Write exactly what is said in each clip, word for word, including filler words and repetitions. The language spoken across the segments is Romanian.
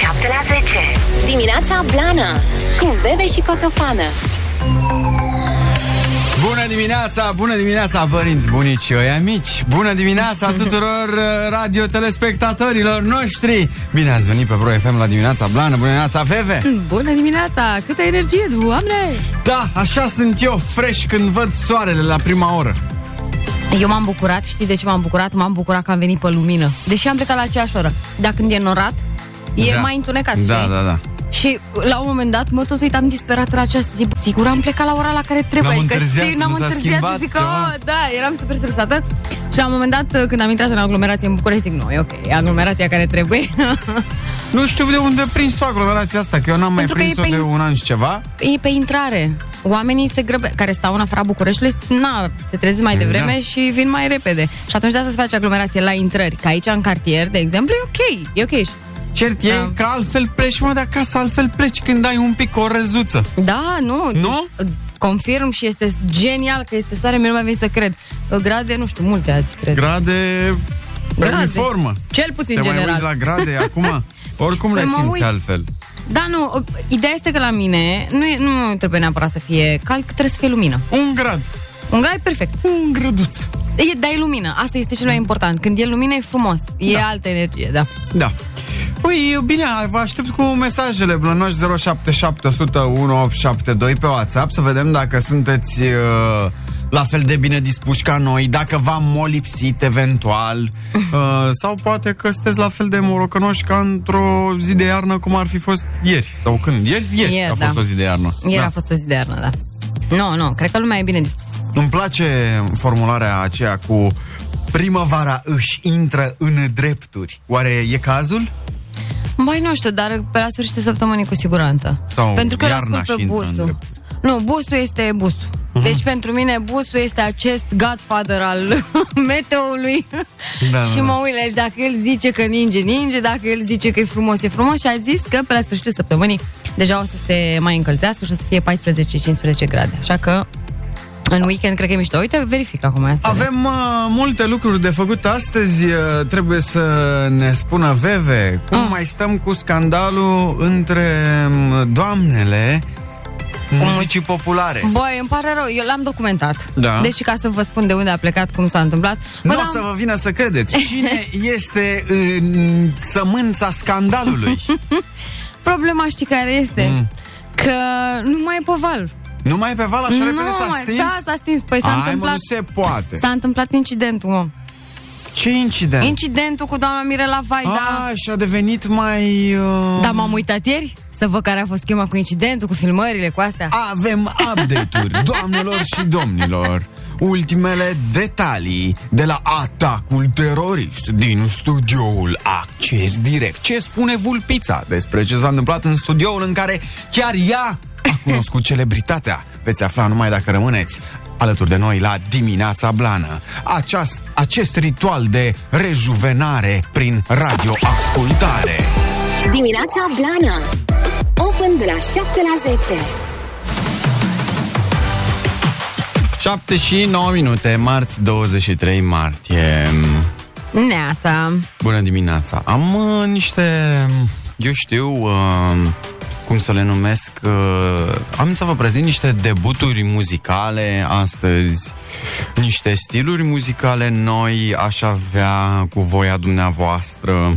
șapte la zece. Dimineața Blană cu Veve și Coțofană. Bună dimineața, bună dimineața, părinți, bunici, oi, amici. Bună dimineața tuturor radiotelespectatorilor noștri. Bine ați venit pe Pro F M la Dimineața Blană. Bună dimineața, Veve. Bună dimineața, câtă energie, Doamne. Da, așa sunt eu, fresh, când văd soarele la prima oră. Eu m-am bucurat, știi de ce m-am bucurat? M-am bucurat că am venit pe lumină, deși am plecat la aceeași oră. Dar când e norat, e da. mai întunecat, da, știi? Da, da, da. Și la un moment dat mă tot uitam disperat la această zi. Sigur am plecat la ora la care trebuie. N-am întârziat, știi, n-am întârziat, zic că, oh, da, eram super stresată. Și la un moment dat, când am intrat în aglomerație în București, zic, nu, e ok, e aglomerația care trebuie. Nu știu de unde prins tu aglomerația asta, că eu n-am Pentru mai prins-o pe, de un an și ceva. E pe intrare. Oamenii se grăbesc, care stau în afara Bucureștiului, na, se trezesc mai devreme da. și vin mai repede. Și atunci de asta se face aglomerație la intrări. Că aici, în cartier, de exemplu, e ok, e ok. Cert e da. că altfel pleci, mă, de acasă, altfel pleci când ai un pic o răzuță. Da, nu, nu? Confirm și este genial că este soare, mi nu mai vin să cred. Grade, nu știu, multe azi, cred. Grade pe grade. Uniformă. Cel puțin Te general. Te mai uiți la grade acum? Oricum le simți uit. altfel. Da, nu, ideea este că la mine nu, e, nu trebuie neapărat să fie cald, trebuie să fie lumină. Un grad. Un grad e perfect. Un grăduț. E, dar e lumină, asta este cel mai important. Când e lumină e frumos, e da. altă energie, da. Da. Păi, bine, vă aștept cu mesajele blănoși zero șapte șapte zero zero unu opt șapte doi pe WhatsApp, să vedem dacă sunteți uh, la fel de bine dispuși ca noi, dacă v-am molipsit eventual, uh, sau poate că sunteți la fel de morocănoși ca într-o zi de iarnă, cum ar fi fost ieri, sau când? Ieri? Ieri, ieri a da. fost o zi de iarnă. Ieri da. a fost o zi de iarnă, da. Nu, no, nu, no, cred că lumea e bine dispusă. Îmi place formularea aceea cu primăvara își intră în drepturi. Oare e cazul? Mai nu știu, dar pe la sfârșitul săptămânii cu siguranță. Sau pentru că iarna și pe busul. Nu, busul este busul. Uh-huh. Deci pentru mine busul este acest godfather al meteoului. Da, și mă uilești, dacă el zice că ninge, ninge, dacă el zice că e frumos, e frumos. Și a zis că pe la sfârșitul săptămânii deja o să se mai încălzească și o să fie paisprezece cincisprezece grade. Așa că în weekend cred că e mișto. Uite, verific acum asta. Avem uh, multe lucruri de făcut astăzi. uh, Trebuie să ne spună Veve cum ah. mai stăm cu scandalul între doamnele muzicii populare. Băi, îmi pare rău, eu l-am documentat. Da. Deci ca să vă spun de unde a plecat, cum s-a întâmplat. Nu o să vă vină să credeți cine este în sămânța scandalului. Problema știi care este? Mm. Că nu mai e pe val. Nu mai e pe val, așa nu, repede s-a stins? Da, s-a stins, păi s-a Ai, întâmplat... Mă, nu se poate. S-a întâmplat incidentul, mă. Ce incident? Incidentul cu doamna Mirela Vaida. Ah, și a devenit mai... Uh... Da, m-am uitat ieri să văd care a fost schema cu incidentul, cu filmările, cu astea. Avem update-uri, doamnelor și domnilor. Ultimele detalii de la atacul terorist din studioul Acces Direct. Ce spune vulpița despre ce s-a întâmplat în studioul în care chiar ea a cunoscut celebritatea? Veți afla numai dacă rămâneți alături de noi la Dimineața Blană. Aceast, acest ritual de rejuvenare prin radioascultare. Dimineața Blană. Open de la șapte la zece. șapte și nouă minute, marți douăzeci și trei martie. Neața. Bună dimineața. Am uh, niște, eu știu... Uh, cum să le numesc, uh, am să vă prezint niște debuturi muzicale astăzi, niște stiluri muzicale noi, aș avea cu voia dumneavoastră.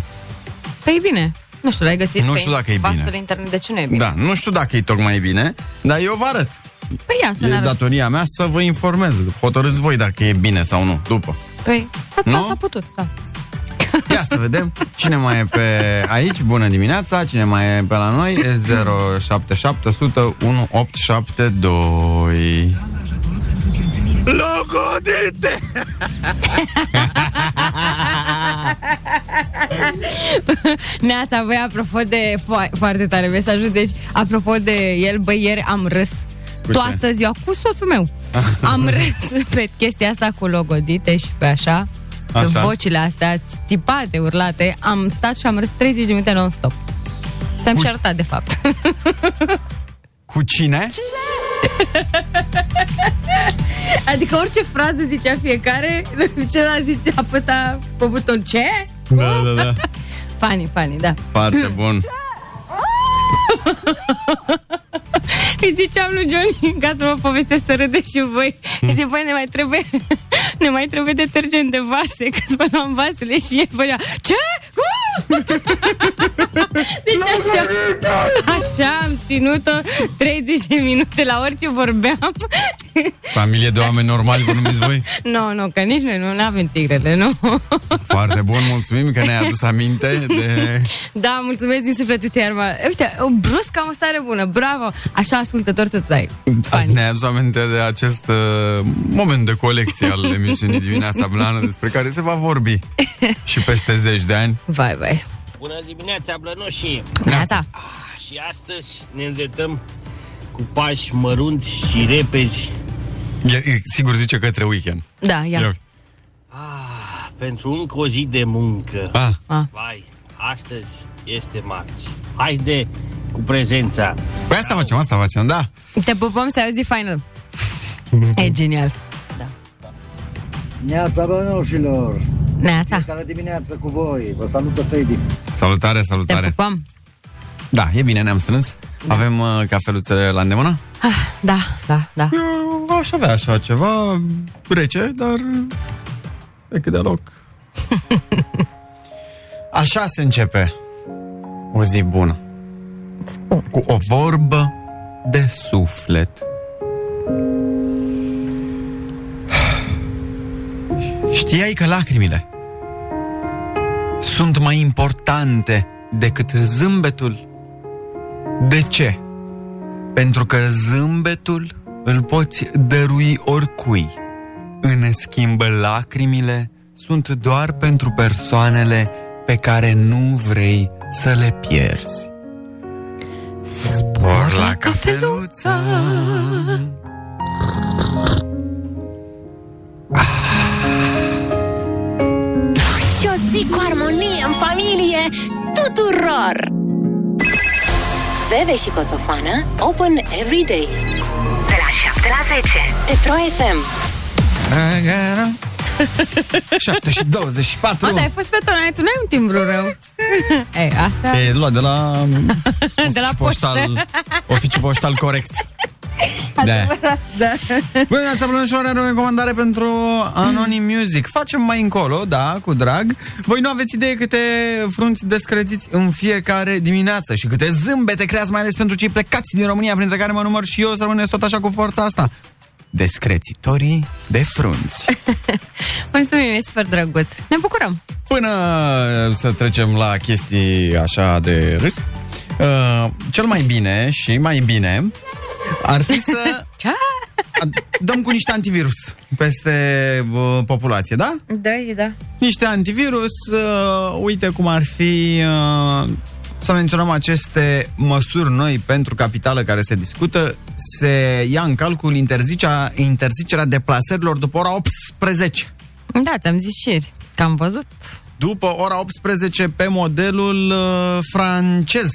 Păi bine, nu știu, l-ai găsit nu știu pe dacă e bine. Internet, de ce nu e bine? Da, nu știu dacă e tocmai bine, dar eu vă arăt. Păi ia să ne arăt. E datoria mea să vă informez, hotărâți voi dacă e bine sau nu, după. Păi, asta s-a putut, da. Ia să vedem cine mai e pe aici. Bună dimineața, cine mai e pe la noi? E zero șapte șapte zero zero unu opt șapte doi. Logodite! Neața, băi, apropo de fo- foarte tare mesajul. Deci, apropo de el, băi, ieri am râs cu toată ce? ziua cu soțul meu. Am râs pe chestia asta cu logodite și pe așa. Așa. Vocile astea țipate, urlate. Am stat și am râs treizeci de minute non-stop. Te-am certat, cu... de fapt. Cu cine? Adică orice frază zicea fiecare. Celălalt zicea, apăsa pe buton. Ce? Da, da, da. Funny, funny, da. Foarte bun. Îi ziceam lui Johnny, ca să vă povestesc, să râdeți și voi. Mm. Îi zic, băi, ne mai trebuie ne mai trebuie detergent de vase, că spălam vasele și el părea, ce? Uh! Deci așa, așa am ținut-o treizeci de minute la orice vorbeam. Familie de oameni normali, vă numiți voi? Nu, no, nu, no, că nici noi nu avem tigrele, nu. Foarte bun, mulțumim că ne-ai adus aminte de... Da, mulțumesc din sufletul tău, Arman. Uite, brusc am o stare bună, bravo. Așa, ascultător, să-ți dai. Ne-ai adus aminte de acest uh, moment de colecție al emisiunii Dimineața Blană, despre care se va vorbi și peste zeci de ani. Vai, vai. Bună dimineața, blănoșii! Neața! Ah, și astăzi ne îndreptăm cu pași mărunți și repezi. E, sigur zice către weekend. Da, ia. Ah, pentru încă o zi de muncă. Ah. Ah. Vai, astăzi este marți. Haide cu prezența. Păi asta facem, asta facem, da. Te pupăm să auzi final. E genial. Da. Neața, bănoșilor! Neața! Bună dimineața cu voi! Vă salută Fedi! Salutare, salutare! Te pupăm! Da, e bine, ne-am strâns. Da. Avem uh, cafeluțele la îndemână? Ah, da, da, da. Eu aș avea așa ceva rece, dar e cât de loc. Așa se începe o zi bună. Spun. Cu o vorbă de suflet. Știai că lacrimile sunt mai importante decât zâmbetul? De ce? Pentru că zâmbetul îl poți dărui oricui. În schimb, lacrimile sunt doar pentru persoanele pe care nu vrei să le pierzi. Spor la cafeluța. Și o zi cu armonie în familie tuturor. Veve și Coțofană, open every day de la șapte la zece de Pro F M. șapte și douăzeci și patru. O, dar ai fost pe tonă, tu n-ai un timbru rău. Ei, asta... E luat de la... de la poștal, oficiu poștal corect. Da. Da. Băi, ne-ați aplănit și o recomandare pentru Anonym Music. Facem mai încolo, da, cu drag. Voi nu aveți idee câte frunți descrețiți în fiecare dimineață și câte zâmbete creați, mai ales pentru cei plecați din România, printre care mă număr și eu, să rămâneți tot așa cu forța asta. Descrețitorii de frunți. Mulțumim, e super drăguț. Ne bucurăm. Până să trecem la chestii așa de râs, uh, cel mai bine și mai bine ar fi să dăm cu niște antivirus peste uh, populație, da? Da, da. Niște antivirus, uh, uite cum ar fi... Uh, să menționăm aceste măsuri noi pentru capitală care se discută. Se ia în calcul interzicerea, interzicerea deplasărilor după ora optsprezece. Da, ți-am zis ieri, că am văzut. După ora optsprezece, pe modelul uh, francez.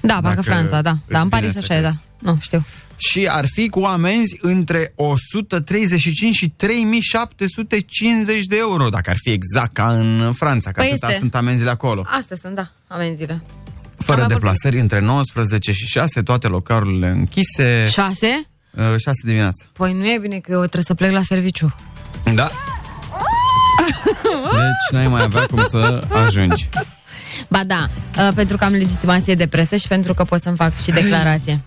Da, parcă Franța, da. Da, în Paris așa e, da. Nu știu. Și ar fi cu amenzi între o sută treizeci și cinci și trei mii șapte sute cincizeci de euro, dacă ar fi exact ca în Franța, că păi atâta este. Sunt amenziile acolo. Astea sunt, da, amenziile. Fără deplasări vorbim. Între nouăsprezece și șase, toate localurile închise. șase? Uh, șase dimineața. Păi nu e bine că eu trebuie să plec la serviciu. Da. Deci n-ai mai avea cum să ajungi. Ba da, uh, pentru că am legitimație de presă și pentru că pot să-mi fac și declarație.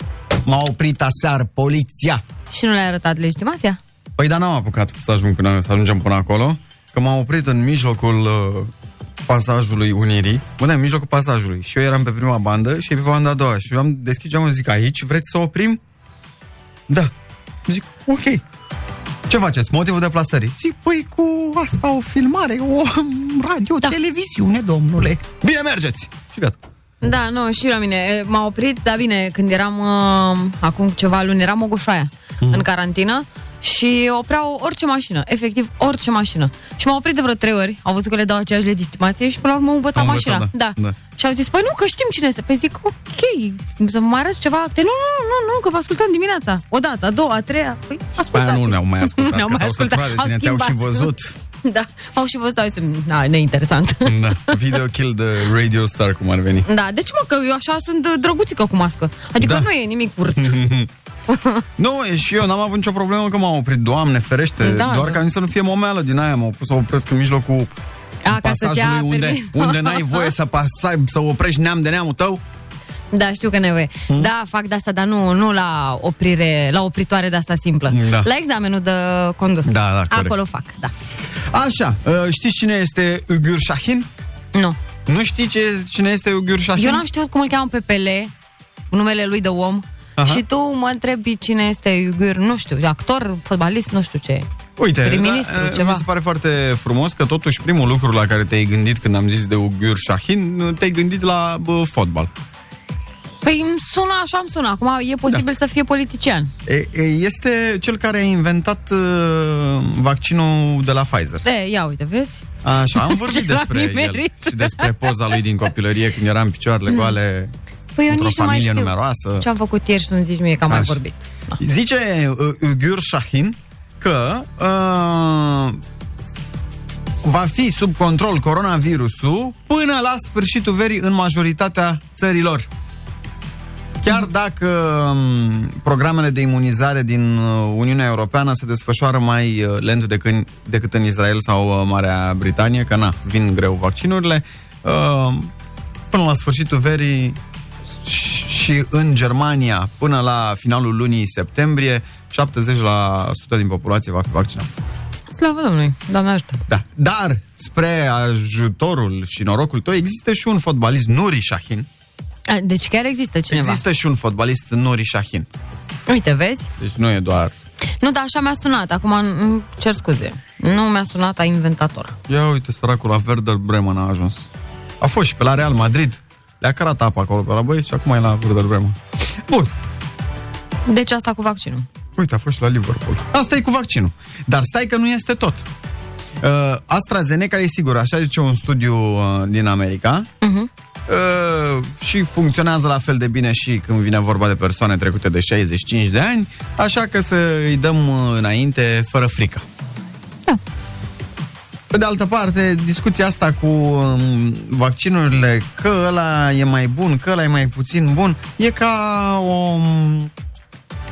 M-a oprit aseară poliția. Și nu le-ai arătat legitimația? Păi da, n-am apucat să, ajung până, să ajungem până acolo. Că m-a oprit în mijlocul uh, pasajului Unirii. Bă, da, în mijlocul pasajului. Și eu eram pe prima bandă și pe banda a doua. Și eu am deschis geamul, zic, aici vreți să oprim? Da. Zic, ok. Ce faceți? Motivul deplasării? Zic, păi cu asta o filmare, o radio, da. Televiziune, domnule. Bine, mergeți! Și gata. Da, nu, și la mine. M-a oprit, dar bine, când eram uh, acum ceva luni, eram Ogoșoaia, mm-hmm. în carantină și opreau orice mașină, efectiv orice mașină. Și m-a oprit de vreo trei ori, au văzut că le dau aceeași legitimație și până la urmă au învățat mașina. Da. Da. Da. Și au zis, păi nu, că știm cine este. Păi zic, ok, să mă arăt ceva acte. Nu, nu, nu, nu, că vă ascultăm dimineața. O dată, a doua, a treia, păi ascultați. Păi nu ne-au mai ascultat, că s-au săturat de tine, te-au și văzut. Da, au și văzut, hai să... Da, neinteresant. Da, video kill the radio star, cum ar veni. Da, deci mă, că eu așa sunt drăguțică cu mască. Adică da. Nu e nimic urât. Nu, și eu n-am avut nicio problemă că m-am oprit, Doamne ferește, da, doar da. Ca nici să nu fie momeală din aia, m-au pus să opresc în mijlocul A, pasajului unde, unde n-ai voie să, pasai, să oprești neam de neamul tău. Da, știu că nevoie. Hmm? Da, fac de asta, dar nu, nu la oprire, la opritoare de asta simplă. Da. La examenul de condus. Da, da, acolo corect. Fac, da. Așa, știți cine este Uğur Şahin? Nu. Nu știi cine este Uğur Şahin? Eu n-am știut cum îl cheamă pe Pele, numele lui de om. Aha. Și tu mă întrebi cine este Uğur, nu știu, actor, fotbalist, nu știu ce. Uite, da, mi se pare foarte frumos că totuși primul lucru la care te-ai gândit când am zis de Uğur Şahin, te-ai gândit la bă, fotbal. Păi îmi sună așa, îmi sună. Acum e posibil da. Să fie politician. E, este cel care a inventat uh, vaccinul de la Pfizer. E, ia uite, vezi? Așa, am vorbit despre el și despre poza lui din copilărie când era în picioarele goale. Păi eu nici nu mai știu numeroasă. Ce-am făcut ieri și nu-mi zici mie că am așa. Mai vorbit. Da. Zice uh, Uğur Şahin că uh, va fi sub control coronavirusul până la sfârșitul verii în majoritatea țărilor. Chiar dacă programele de imunizare din Uniunea Europeană se desfășoară mai lent decât, decât în Israel sau Marea Britanie, că na, vin greu vaccinurile, până la sfârșitul verii și în Germania, până la finalul lunii septembrie, șaptezeci la sută din populație va fi vaccinată. Slavă Domnului, Doamne ajută. Da. Dar, spre ajutorul și norocul tău, există și un fotbalist, Nuri Şahin. Deci chiar există cineva. Există și un fotbalist, Nuri Şahin. Uite, vezi? Deci nu e doar... Nu, dar așa mi-a sunat. Acum îmi cer scuze. Nu mi-a sunat a inventator. Ia uite, săracul la Werder Bremen a ajuns. A fost și pe la Real Madrid. Le-a cărat apa acolo pe la băieți și acum e la Werder Bremen. Bun. Deci asta cu vaccinul. Uite, a fost și la Liverpool. Asta e cu vaccinul. Dar stai că nu este tot. Uh, AstraZeneca e sigur. Așa zice un studiu uh, din America. Uh-huh. Uh, și funcționează la fel de bine și când vine vorba de persoane trecute de șaizeci și cinci de ani, așa că să îi dăm înainte fără frică. Da. Pe de altă parte, discuția asta cu um, vaccinurile, că ăla e mai bun, că ăla e mai puțin bun, e ca o...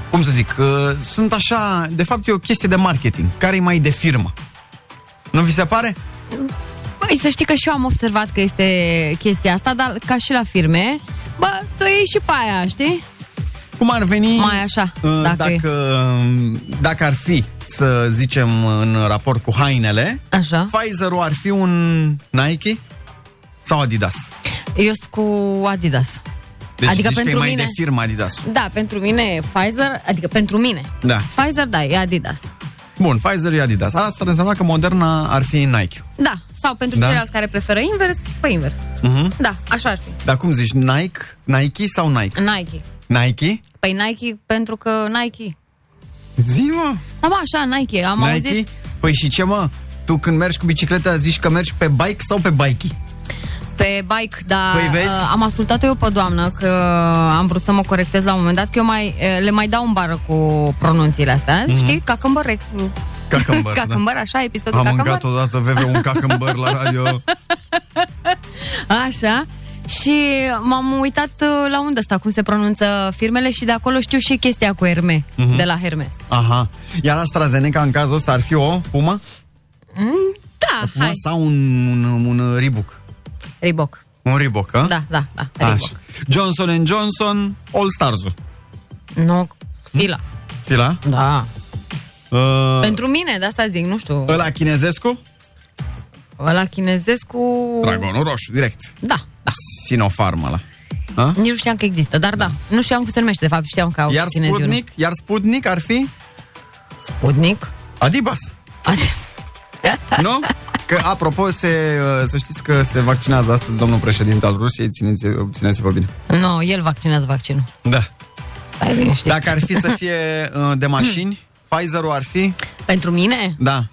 cum să zic, uh, sunt așa, de fapt e o chestie de marketing, care e mai de firmă. Nu vi se pare? Băi, să știi că și eu am observat că este chestia asta, dar ca și la firme, bă, tu iei și pe aia, știi? Cum ar veni mai așa, dacă, dacă, dacă ar fi, să zicem, în raport cu hainele, așa. Pfizer-ul ar fi un Nike sau Adidas? Eu sunt cu Adidas. Deci adică zici pentru că e mai mine, de firmă Adidas. Da, pentru mine Pfizer, adică pentru mine. Da. Pfizer, da, e Adidas. Bun, Pfizer e Adidas. Asta înseamnă că Moderna ar fi Nike. Da, sau pentru da? Ceilalți care preferă invers, pe invers. Uh-huh. Da, așa ar fi. Dar cum zici, Nike, Nike sau Nike? Nike. Nike? Păi Nike, pentru că Nike. Zi, mă! Da, mă, așa, Nike. Am Nike? Auzit... Păi și ce, mă? Tu când mergi cu bicicleta zici că mergi pe bike sau pe bike-i? Pe bike, dar păi uh, am ascultat eu pe doamnă că uh, am vrut să mă corectez la un moment dat, că eu mai, uh, le mai dau în bară cu pronunțiile astea, mm-hmm. știi? Cacâmbăr. Cacâmbăr, cacâmbăr da. Așa, episodul am cacâmbăr. Am mâncat odată, Veve, un cacâmbăr la radio. Așa. Și m-am uitat uh, la unde ăsta, cum se pronunță firmele și de acolo știu și chestia cu Hermes, mm-hmm. de la Hermes. Aha. Iar AstraZeneca, în cazul ăsta, ar fi o Puma? Mm, da, o Puma hai. Sau un, un, un Reebok? Reebok. Un Reebok, a? Da, da, da, Reebok. Johnson and Johnson, All Stars-ul. Nu, Fila. Fila? Da. Uh, Pentru mine, de asta zic, nu știu. Ăla chinezescu? Ăla chinezescu... Dragonul roșu, direct. Da, da. Sinopharm ăla. A? Nu știam că există, dar da. da. Nu știam cum se numește, de fapt, știam că au iar chinezii. Sputnik, iar Sputnik ar fi? Sputnik? Adidas. Adidas. Nu? Că, apropo, se, să știți că se vaccinează astăzi domnul președinte al Rusiei, țineți, țineți-vă bine. Nu, no, el vaccinează vaccinul. Da. Dacă ar fi să fie de mașini, Pfizer-ul ar fi? Pentru mine? Da.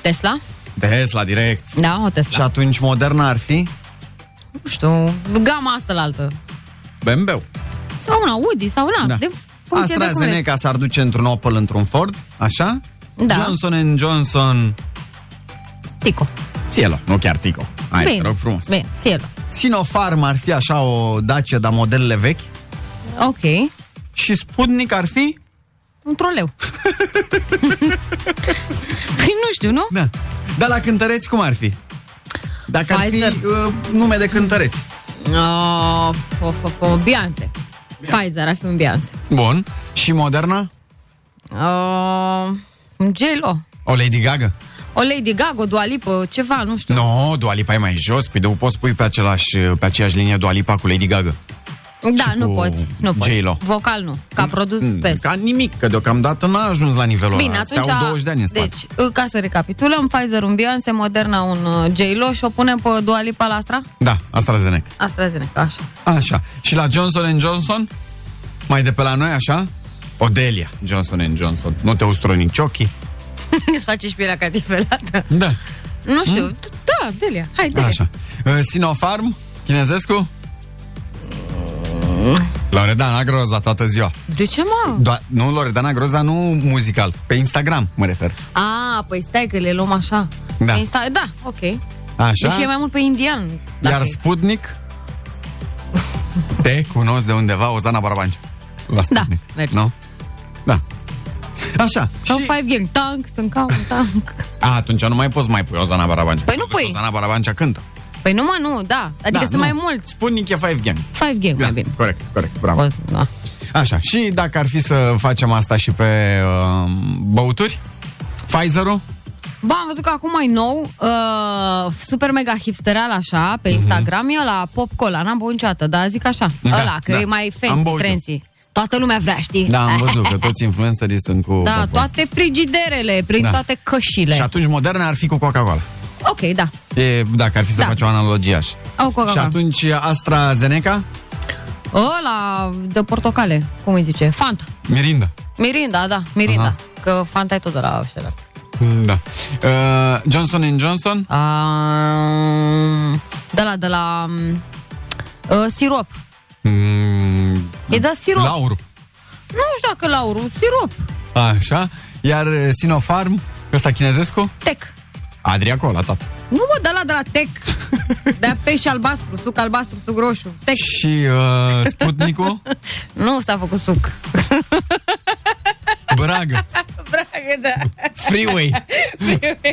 Tesla? Tesla, direct. Da, o Tesla. Și atunci Moderna ar fi? Nu știu, gama asta la altă. B M W. Sau una, Audi, sau una. Da. De AstraZeneca de s-ar duce într-un Opel, într-un Ford, așa? Da. Johnson and Johnson... Tico. Cielo, nu chiar Tico. Hai, bine, rog frumos. Bine, Cielo. Sinopharm ar fi așa o Dacia, dar modelele vechi. Ok. Și Sputnik ar fi? Un troleu. Păi nu știu, nu? Da. Dar la cântăreți cum ar fi? Dacă Pfizer. Ar fi uh, nume de cântăreți. Oh, of, of, of. Beyoncé. Pfizer ar fi un Beyoncé. Bun. Și Moderna? Uh, J.Lo. O Lady Gaga? O Lady Gaga, Dua Lipa, ceva, nu știu. Nu, no, Dua Lipa e mai jos. Păi de poți pui pe, același, pe aceeași linie Dua Lipa cu Lady Gaga. Da, nu poți, nu poți. J-Lo. Vocal nu, ca produs pe. Ca nimic, că deocamdată n-a ajuns la nivelul ăla. Stau douăzeci de ani în spate. Deci, ca să recapitulăm, Pfizer un Beyoncé, Moderna un J-Lo și o punem pe Dua Lipa la Astra? Da, AstraZeneca. AstraZeneca, așa. Așa. Și la Johnson and Johnson? Mai de pe la noi, așa? Odelia, Johnson and Johnson. Nu te ustroni ciocii. Îți face și pielea catifelată. Da. Nu știu, da, Delia. Hai, Delia. Așa. Sinopharm, chinezescu? Loredana Groza toată ziua. De ce, mă? Do- nu, Loredana Groza, nu muzical. Pe Instagram, mă refer. Ah, păi stai că le luăm așa. Da, pe Insta- da, ok. Așa. Deși e mai mult pe indian. Iar Sputnik? Te cunosc de undeva, Ozana Barabancea. La Sputnik. Da, merge. No? Da. Așa. Sau și... Five Gang Tank, sunt ca un tank. A, atunci nu mai poți mai pui Ozana Barabancea. Păi nu pui. Ozana Barabancea cântă. Păi nu, mă, nu, da. Adică da, sunt nu. mai mulți. Sputnik e Five Gang. Five Gang, da, mai bine. Corect, corect, bravo. O, da. Așa, și dacă ar fi să facem asta și pe uh, băuturi? Pfizer-ul? Ba, am văzut că acum mai nou, uh, super mega hipsteral așa, pe Instagram, mm-hmm. eu la Pop-Cola, n-am băut niciodată, dar zic așa, da, ăla, că da. e mai fancy, trendy. Toată lumea vrea, știi? Da, am văzut că toți influencerii sunt cu... Da, popor. Toate frigiderele, prin da. toate cășile. Și atunci Moderna ar fi cu Coca-Cola. Ok, da. E, dacă ar fi să da. faci o analogie așa. Oh, și atunci AstraZeneca? Ăla de portocale, cum îi zice? Fanta. Mirinda. Mirinda, da, Mirinda. Uh-huh. Că Fanta e tot de la ăștia. Da. Uh, Johnson and Johnson? Uh, de la, de la... Uh, sirop. Mm, e da sirop. Lauru. Nu știu dacă lauru, sirop. Așa. Iar Sinopharm, ăsta chinezescu? Tec. Adria Cola, tată. Nu, mă, de la de la Tec. De pești albastru, suc albastru, suc roșu. Tec. Și uh, Sputnicu? Nu s-a făcut suc. Bragă. Bragă, da. Freeway. Freeway.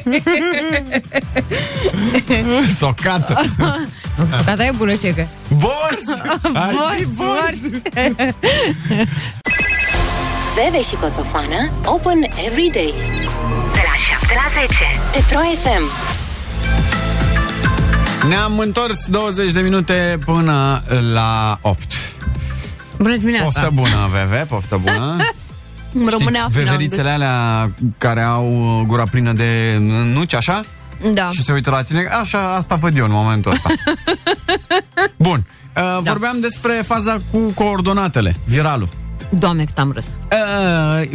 Socată. Socata e bună, cecă. Borș. Borș, borș. Veve și Coțofană, open every day. șapte la zece Pe Pro F M. Ne-am întors douăzeci de minute până la opt. Bună dimineața. Poftă bună, Veve, poftă bună. Știți, veverițele alea care au gura plină de nuci, așa? Da. Și se uită la tine, așa, asta văd eu în momentul ăsta. Bun, uh, da. vorbeam despre faza cu coordonatele, viralul. Doamne, cât am râs. Uh,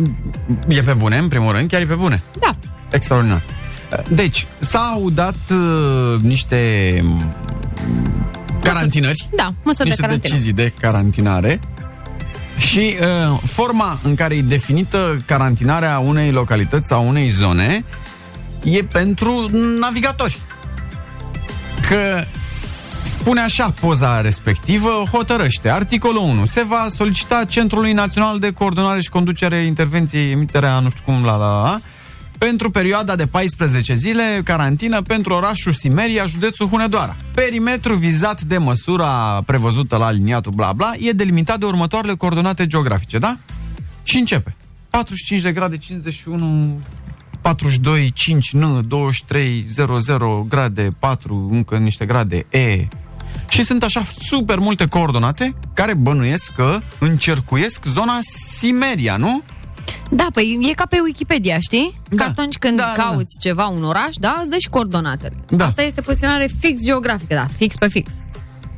e pe bune, în primul rând, chiar e pe bune. Da. Extraordinar. Deci, s-au dat uh, niște carantinări. Da, măsuri de carantină. Niște decizii de carantinare. Și uh, forma în care e definită carantinarea unei localități sau unei zone e pentru navigatori. Că spune așa poza respectivă, hotărăște. Articolul unu. Se va solicita Centrului Național de Coordonare și Conducere Intervenției, emiterea, nu știu cum, la la la, pentru perioada de paisprezece zile, carantină pentru orașul Simeria, județul Hunedoara. Perimetru vizat de măsura prevăzută la aliniatul bla bla e delimitat de următoarele coordonate geografice, da? Și începe. patruzeci și cinci de grade, cincizeci și unu, patruzeci și doi, cinci, N, douăzeci și trei, zero zero, grade, patru, încă niște grade, E... Și sunt așa super multe coordonate care bănuiesc că încercuiesc zona Simeria, nu? Da, păi e ca pe Wikipedia, știi? Da. Că atunci când da, cauți da. ceva, un oraș, da, îți dă și coordonatele. Da. Asta este poziționare fix geografică, da, fix pe fix.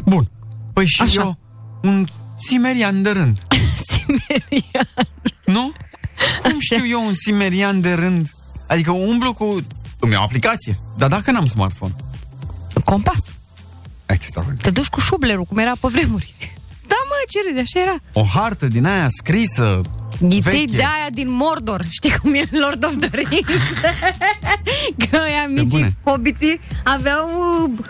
Bun. Păi și așa. Eu, un simerian de rând. Simerian. Nu? Cum știu eu un simerian de rând? Adică umblu cu... Îmi iau aplicație, dar dacă n-am smartphone? Compas. Te duci cu șublerul, cum era pe vremuri. Da, mă, ce râde, așa era. O hartă din aia scrisă, Ghiței de aia din Mordor. Știi cum e Lord of the Rings? Că aia micii hobiții aveau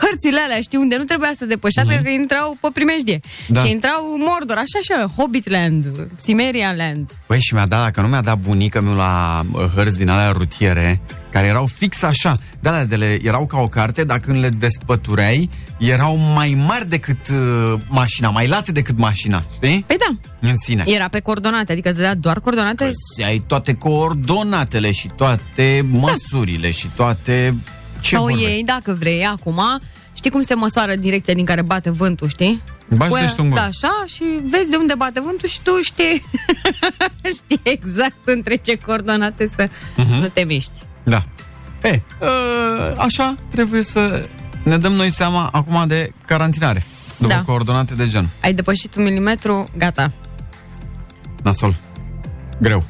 hărțile alea, știi, unde nu trebuia să depășească, mm-hmm. că intrau pe primejdie. Da. Și intrau Mordor, așa, așa, Hobbitland, Simeria Land. Băi, și mi-a dat, dacă nu mi-a dat bunica mea la hărți din alea rutiere, care erau fix așa, de alea de le, erau ca o carte, dar când le despătureai, erau mai mari decât uh, mașina, mai late decât mașina, știi? Păi da. În sine. Era pe coordonate, adică îți dea doar coordonate? Că se ai toate coordonatele și toate măsurile da. Și toate... Ce sau vorbe? Ei, dacă vrei, acum, știi cum se măsoară direcția din care bate vântul, știi? Bași de da, așa, și vezi de unde bate vântul și tu știi, știi exact între ce coordonate să uh-huh. nu te miști. Da. E, așa trebuie să ne dăm noi seama acum de carantinare. După da. Coordonate de gen. Ai depășit un milimetru, gata. Nasol. Greu.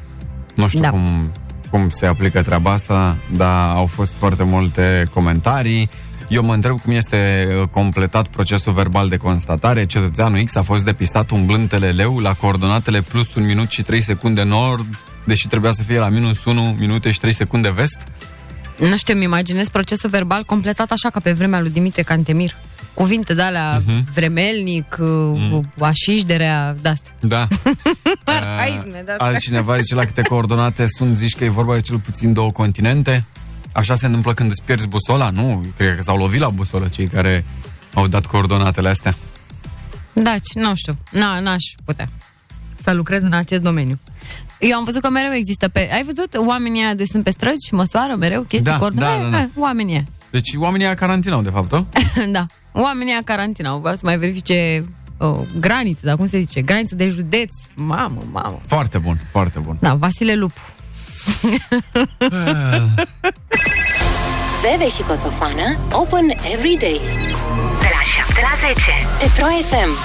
Nu știu da. cum, cum se aplică treaba asta, dar au fost foarte multe comentarii. Eu mă întreb cum este completat procesul verbal de constatare. Cetățeanul X a fost depistat umblând teleleu la coordonatele plus un minut și trei secunde nord, deși trebuia să fie la minus unu minute și trei secunde vest. Nu știu, îmi imaginez procesul verbal completat așa ca pe vremea lui Dimitrie Cantemir. Cuvinte de alea uh-huh. vremelnic, uh-huh. așișderea de-astea. Da. Arhaisme de-astea. Altcineva zice la câte coordonate sunt, zici că e vorba de cel puțin două continente. Așa se întâmplă când îți pierzi busola, nu? Cred că s-au lovit la busolă cei care au dat coordonatele astea. Da, nu știu. Na, n-aș putea să lucrez în acest domeniu. Eu am văzut că mereu există pe... Ai văzut? Oamenii aia de sunt pe străzi și măsoară mereu chestii da, coordonate? Da, da, da. Hai, oamenii aia. Deci oamenii aia carantinau, de fapt, o? Da. Oamenii aia carantinau. Vreau să mai verifice o graniță, dar cum se zice? Graniță de județ. Mamă, mamă. Foarte bun, foarte bun. Da, Vasile Lupu. Veve și Coțofană open every day de la șapte la zece pe Pro F M.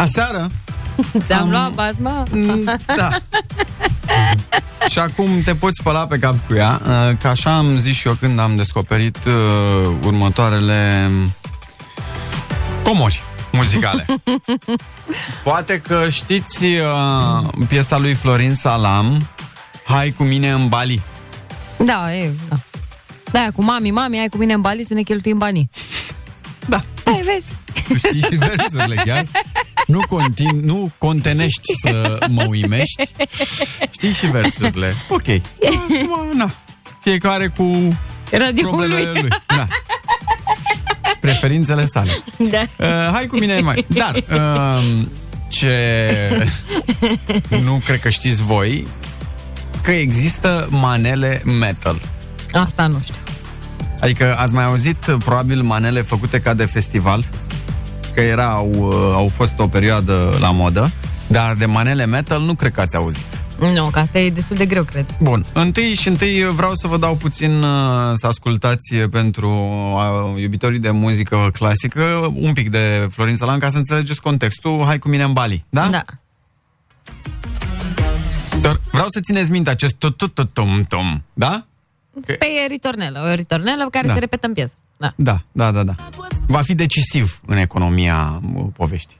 Aseară ți-am am... luat basma. Da. Și acum te poți spăla pe cap cu ea. Că așa am zis și eu când am descoperit uh, următoarele comori muzicale. Poate că știți uh, piesa lui Florin Salam, Hai cu mine în Bali. Da, e, da. Da, cu mami, mami, hai cu mine în Bali să ne cheltuim banii. Da. Hai, vezi. Tu știi și versurile, chiar. Nu, continu, nu contenești să mă uimești. Știi și versurile. Ok. Acum, na. Fiecare cu problemele lui. Da. Preferințele sale. Da. Uh, hai cu mine mai. Dar uh, ce nu cred că știți voi că există manele metal. Asta nu știu. Adică ați mai auzit probabil manele făcute ca de festival, că erau au fost o perioadă la modă, dar de manele metal nu cred că ați auzit. Nu, că asta e destul de greu, cred. Bun, întâi și întâi vreau să vă dau puțin să ascultați pentru iubitorii de muzică clasică un pic de Florin Salam ca să înțelegeți contextul. Hai cu mine în Bali, da? Da. Dar vreau să țineți minte acest tut-tut-tum-tum, da? Pe e ritornelă, o ritornelă care da. se repetă în piesă. Da. Da, da, da, da. Va fi decisiv în economia poveștii.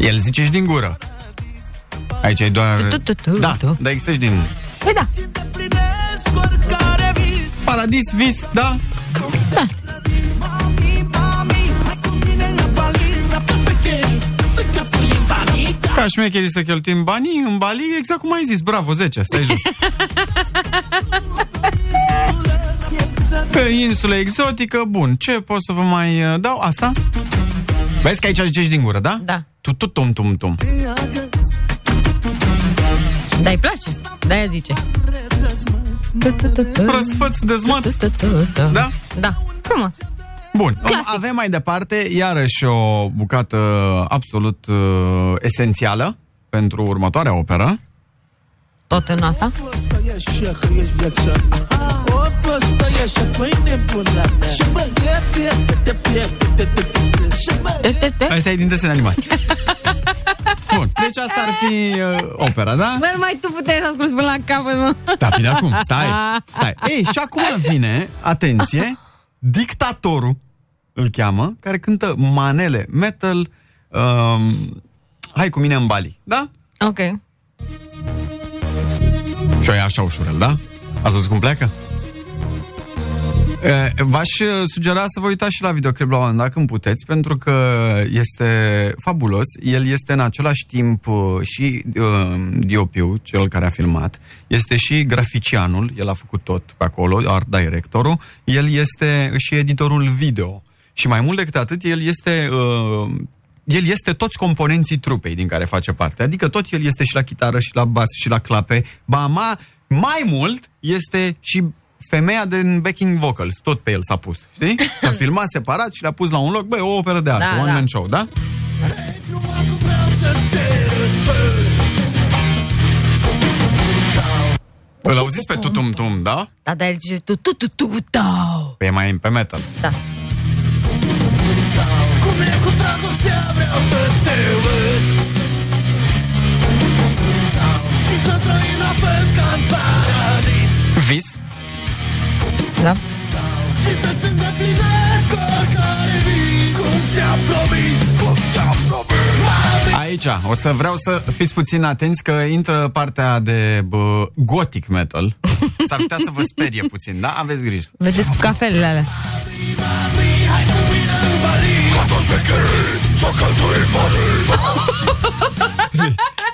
El zice și din gură. Aici e doar... Da, dar există și din... Păi da. Paradis, vis, da? Da. Ca șmecherii să cheltuim banii în Bali, exact cum ai zis, bravo, zece, stai jos. Pe insulă exotică, bun, ce pot să vă mai dau? Asta? Vezi că aici zicești din gură, da? Da. Tu-tu-tum-tum-tum. Da-i place, da-i zice. Răsfăț dezmăț. Da? Da, frumos. Bun, classic. Avem mai departe iarăși o bucată absolut uh, esențială pentru următoarea operă. Tot în asta? Asta e din desene animat. Bun, deci asta ar fi uh, opera, da? Bă, mai tu puteai să asculti până la capăt, mă. Da, bine, acum, stai, stai. Ei, și acum vine, atenție, Dictatorul. îl cheamă, care cântă manele metal. um, Hai cu mine în Bali, da? Ok. Și aia așa ușurel, da? Ați văzut cum pleacă? V-aș sugera să vă uitați și la videoclip la un moment dat, când puteți, pentru că este fabulos. El este în același timp și uh, D O P-ul, cel care a filmat, este și graficianul, el a făcut tot pe acolo, art directorul, el este și editorul video. Și mai mult decât atât, el este... Uh, El este toți componenții trupei din care face parte. Adică tot el este și la chitară, și la bas, și la clape. Ba ma, mai mult este și femeia din backing vocals. Tot pe el s-a pus, știi? S-a filmat separat și l-a pus la un loc. Băi, o operă de artă, da, one da. man show, da? Îl auziți pe tutum-tum, da? Da, dar el zice tututu-tau. Pe mai pe metal. Da. Vis. Da. Aici o să vreau să fiți puțin atenți că intră partea de bă, gothic metal. S-ar putea să vă sperie puțin, da? Aveți grijă. Vedeți cu cafelele alea.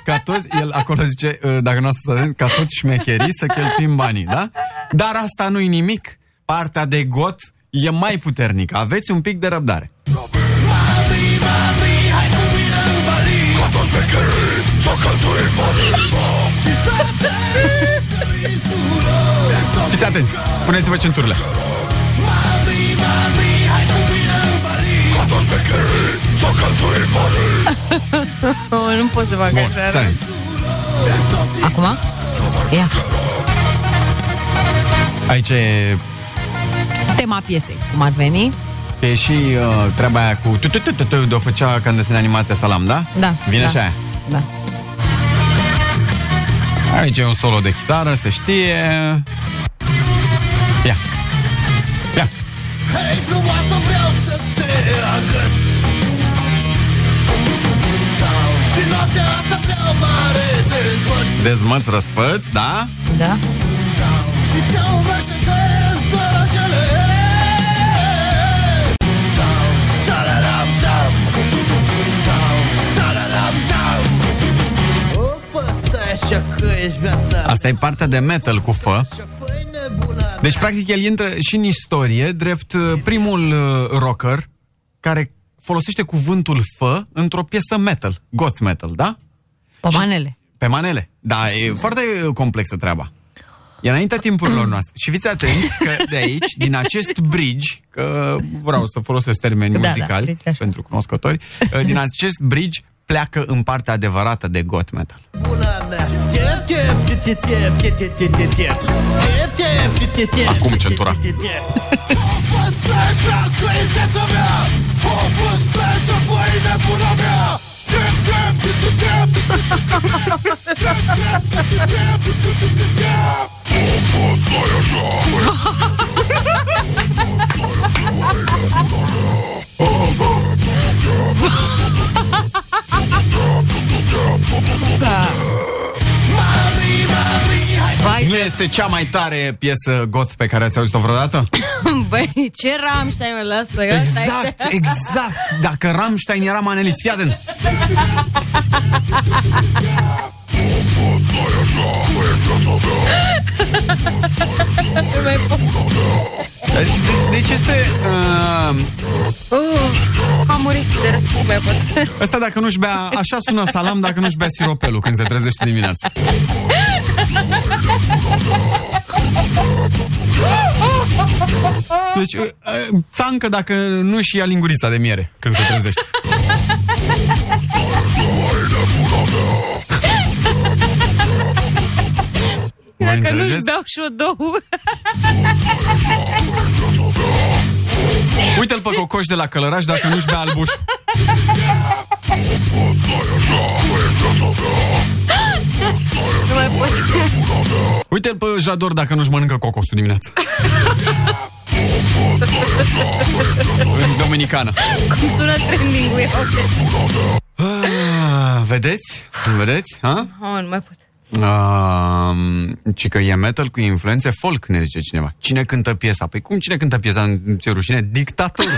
Ca toți, el acolo zice, dacă nu ați fost atent, ca toți șmecherii să cheltuim banii, da? Dar asta nu-i nimic. Partea de got e mai puternică. Aveți un pic de răbdare. Fiți atenți, puneți-vă centurile. Oh, nu pot să fac așa. Acum? Ia. Aici e tema piesei, cum ar veni. E și uh, treaba aia cu de-o făcea ca în desene animate Salam, da? Da. Vine și aia. Da. Aici e un solo de chitară, se știe. Ia. Ia. Hei, frumoasă, vreau să te agăț. Și noaptea asta vreau mare dezmăți. Dezmăți răsfăți, da? Da. Și ți-au mercedez doar acele. Ta-la-lam-tam. Ta-la-lam-tam. O, fă, stai așa că ești viața. Asta e partea de metal cu fă. Deci, practic, el intră și în istorie, drept primul rocker care folosește cuvântul fă într-o piesă metal, goth metal, da? Pe manele. Pe manele. Da, e foarte complexă treaba. E înaintea timpurilor noastre. Și fiți atenți că de aici, din acest bridge, că vreau să folosesc termeni da, muzicali da, pentru cunoscători, din acest bridge pleacă în partea adevărată de goth metal. Acum centura. Da. Nu este cea mai tare piesă goth pe care ați auzit-o vreodată? Băi, ce Rammstein mă lasă? Exact, exact. Dacă Rammstein era manelist, fii atent. Deci este... Uh... Uh, am murit de răspuns, mai pot. Asta dacă nu-și bea... Așa sună Salam dacă nu-și bea siropelul când se trezește dimineața. Deci, uh, uh, țancă dacă nu-și ia lingurița de miere când se trezește. Dacă nu-și beau și o două. Uite-l pe Cocoș de la Călăraș dacă nu-și bea albușul. Nu mai pot. Uite-l pe Jador dacă nu-și mănâncă cocosul dimineața. Dominicana. Cum sună trending-ul eu? Ah, vedeți? Vedeți? Ha? Oh, nu mai pot. Uh, ci că e metal cu influențe folk, ne zice cineva. Cine cântă piesa? Păi cum cine cântă piesa? Nu ți-e rușine? Dictatorul.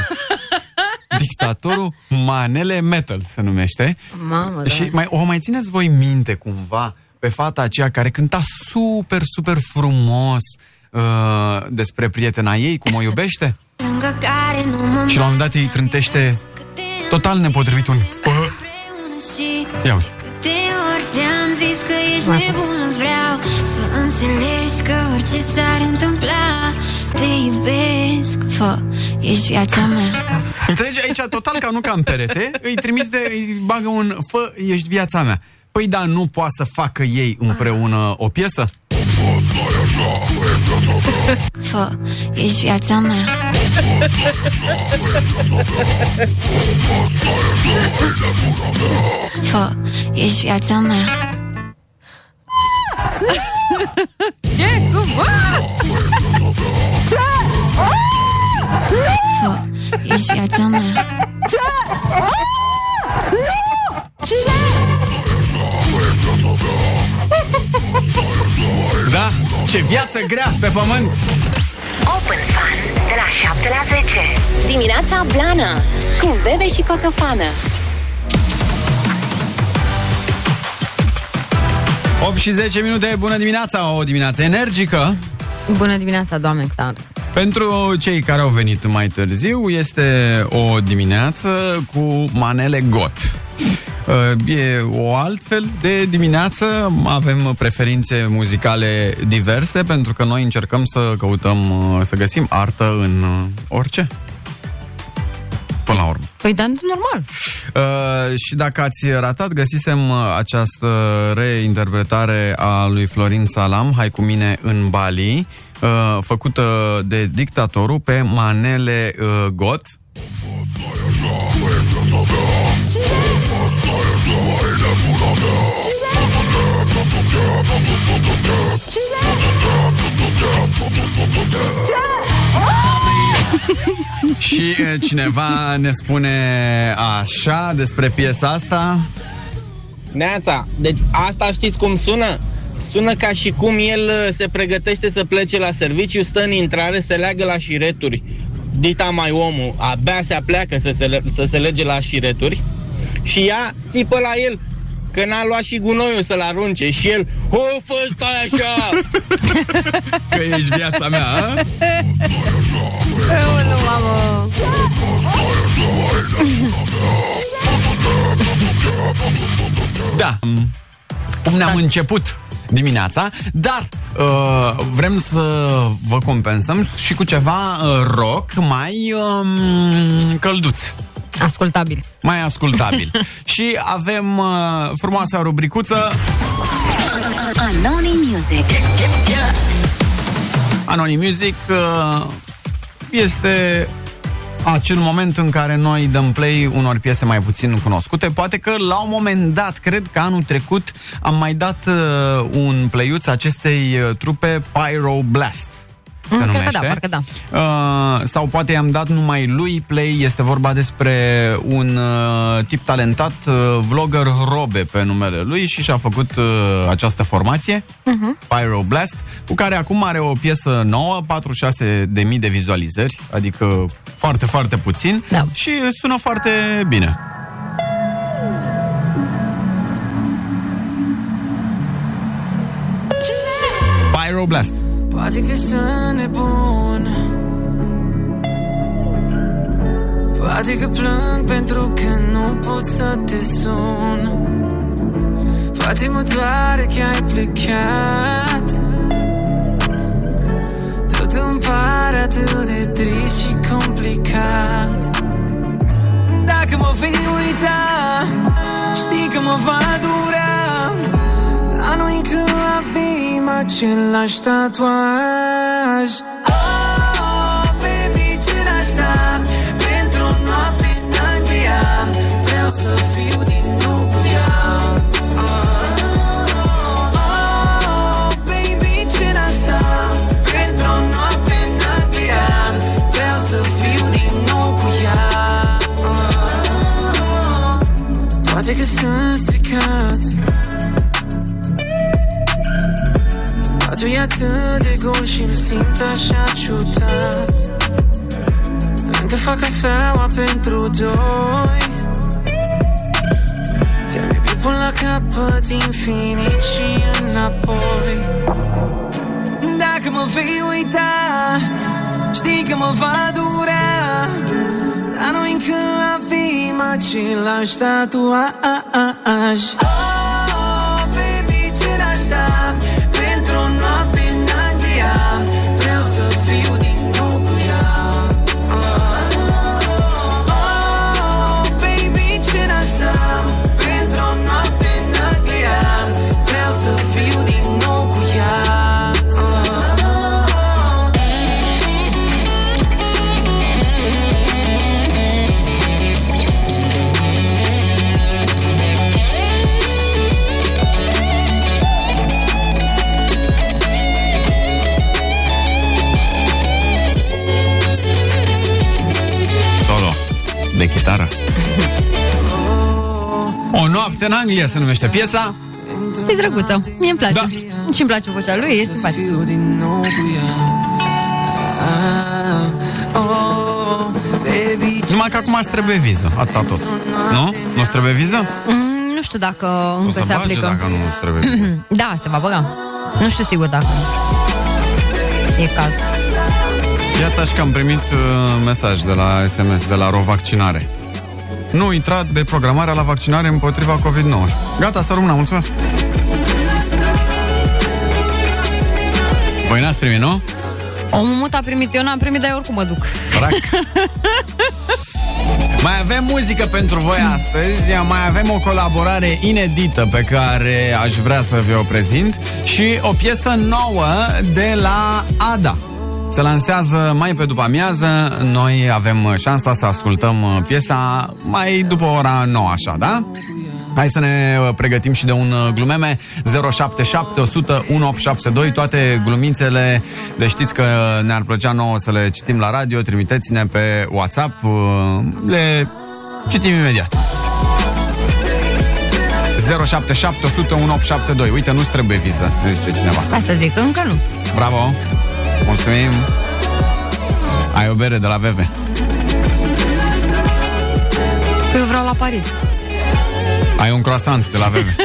Dictatorul Manele Metal se numește. Mamă, da. Și mai, o mai țineți voi minte cumva pe fata aceea care cânta super, super frumos uh, despre prietena ei, cum o iubește? Și la un moment dat îi trântește total nepotrivit un uh. Ia uite. Nebună, vreau să înțelegi că orice s-ar întâmpla, te iubesc, fă, ești viața mea. Înțelegi? Aici, total ca nu ca în perete, îi trimite, îi bagă un fă, ești viața mea. Păi da, nu poate să facă ei împreună o piesă? Fă, ești viața mea. Fă, ești viața mea. Ce? Cum? Ce? Fă, ești viața mea. Ce? Nu! Cine? Da, ce viață grea pe pământ. Open Fun de la șapte la zece. Dimineața Blană cu Veve și Coțofană. opt și zece minute, bună dimineața, o dimineață energică. Bună dimineața, Doamne, clar. Pentru cei care au venit mai târziu, este o dimineață cu manele got. E o altfel de dimineață, avem preferințe muzicale diverse, pentru că noi încercăm să căutăm, să găsim artă în orice. Până la urmă. Păi, dar normal. Uh, și dacă ați ratat, găsisem această reinterpretare a lui Florin Salam, Hai cu mine în Bali, uh, făcută de Dictatorul pe manele uh, got. Și cineva ne spune așa despre piesa asta. Neața, deci asta știți cum sună? Sună ca și cum el se pregătește să plece la serviciu, stă în intrare, se leagă la șireturi. Dita mai omul, abia se apleacă să se, le- să se lege la șireturi. Și ea țipă la el că n-a luat și gunoiul să-l arunce. Și el, o, fă, stai așa! Că ești viața mea, a? Eu nu, mamă! Da, cum ne-am început dimineața, dar uh, vrem să vă compensăm și cu ceva uh, rock mai uh, călduț. Ascultabil. Mai ascultabil. Și avem uh, frumoasa rubricuță Anonym Music. Anonym Music uh, este acel moment în care noi dăm play unor piese mai puțin cunoscute. Poate că la un moment dat, cred că anul trecut, am mai dat uh, un play-uț acestei uh, trupe Pyroblast. Se mm, numește. Cred că da, da. Uh, sau poate i-am dat numai lui play. Este vorba despre un uh, tip talentat, uh, vlogger Robe pe numele lui, și și-a făcut uh, această formație, uh-huh. Pyroblast, cu care acum are o piesă nouă, patruzeci și șase de mii de vizualizări, adică foarte, foarte puțin, da. Și sună foarte bine. Pyroblast. Poate că sunt nebun, poate că plâng pentru că nu pot să te sun, poate mă doare că ai plecat, tot îmi pare atât de trist și complicat. Dacă mă vei uita, știi că mă va dura, dar nu-i că avem același tatuaj. Oh, baby, ce n-așteam pentru o noapte n-am, vreau să fiu din nou cu ea. Oh, oh, baby, ce n-așteam pentru o noapte n-am, Visul e atât de gol și îl simt așa ciudat. Încă fac cafeaua pentru doi. Te-am iubit până la capăt, infinit și înapoi. Dacă mă vei uita, știi că mă va dura, dar noi încă avem același tatuaj. Oh, baby, ce n-aș sta pentru o noapte în Anglia. Vreau să fiu din nou cu ea. Oh, baby, ce n-aș sta pentru o noapte în Anglia. Vreau să fiu din nou cu ea. De chitară. O noapte în Anglia se numește piesa. E drăguță, mie îmi place, da. Și îmi place vocea lui, e simpatic. Numai că acum îți trebuie viză, atâta tot. Nu? Nu îți trebuie viză? Mm, nu știu dacă încă se aplică. Dacă nu îți trebuie viză. Da, se va băga. Nu știu sigur dacă e cazul. Iată, și că am primit uh, mesaj de la S M S, de la Rovaccinare. Nu intra de programarea la vaccinare împotriva covid nouăsprezece. Gata, să rămână, mulțumesc! Voi n-ați primit, nu? Omul mut a primit, eu n-am primit, dar eu oricum mă duc. Sărac! Mai avem muzică pentru voi astăzi, mai avem o colaborare inedită pe care aș vrea să vi-o prezint și o piesă nouă de la Ada. Se lansează mai pe după amiază. Noi avem șansa să ascultăm piesa mai după ora nouă, așa, da? Hai să ne pregătim și de un glumeme. Zero șapte șapte, o sută, o mie opt sute șaptezeci și doi. Toate glumințele, de știți că ne-ar plăcea nouă să le citim la radio. Trimiteți-ne pe WhatsApp, le citim imediat. Zero șapte șapte, o sută, o mie opt sute șaptezeci și doi. Uite, nu-ți trebuie viză, ne zice cineva. Asta zic, încă nu. Bravo! Mulțumim. Ai o bere de la Veve. Păi eu vreau la Paris. Ai un croissant de la Veve.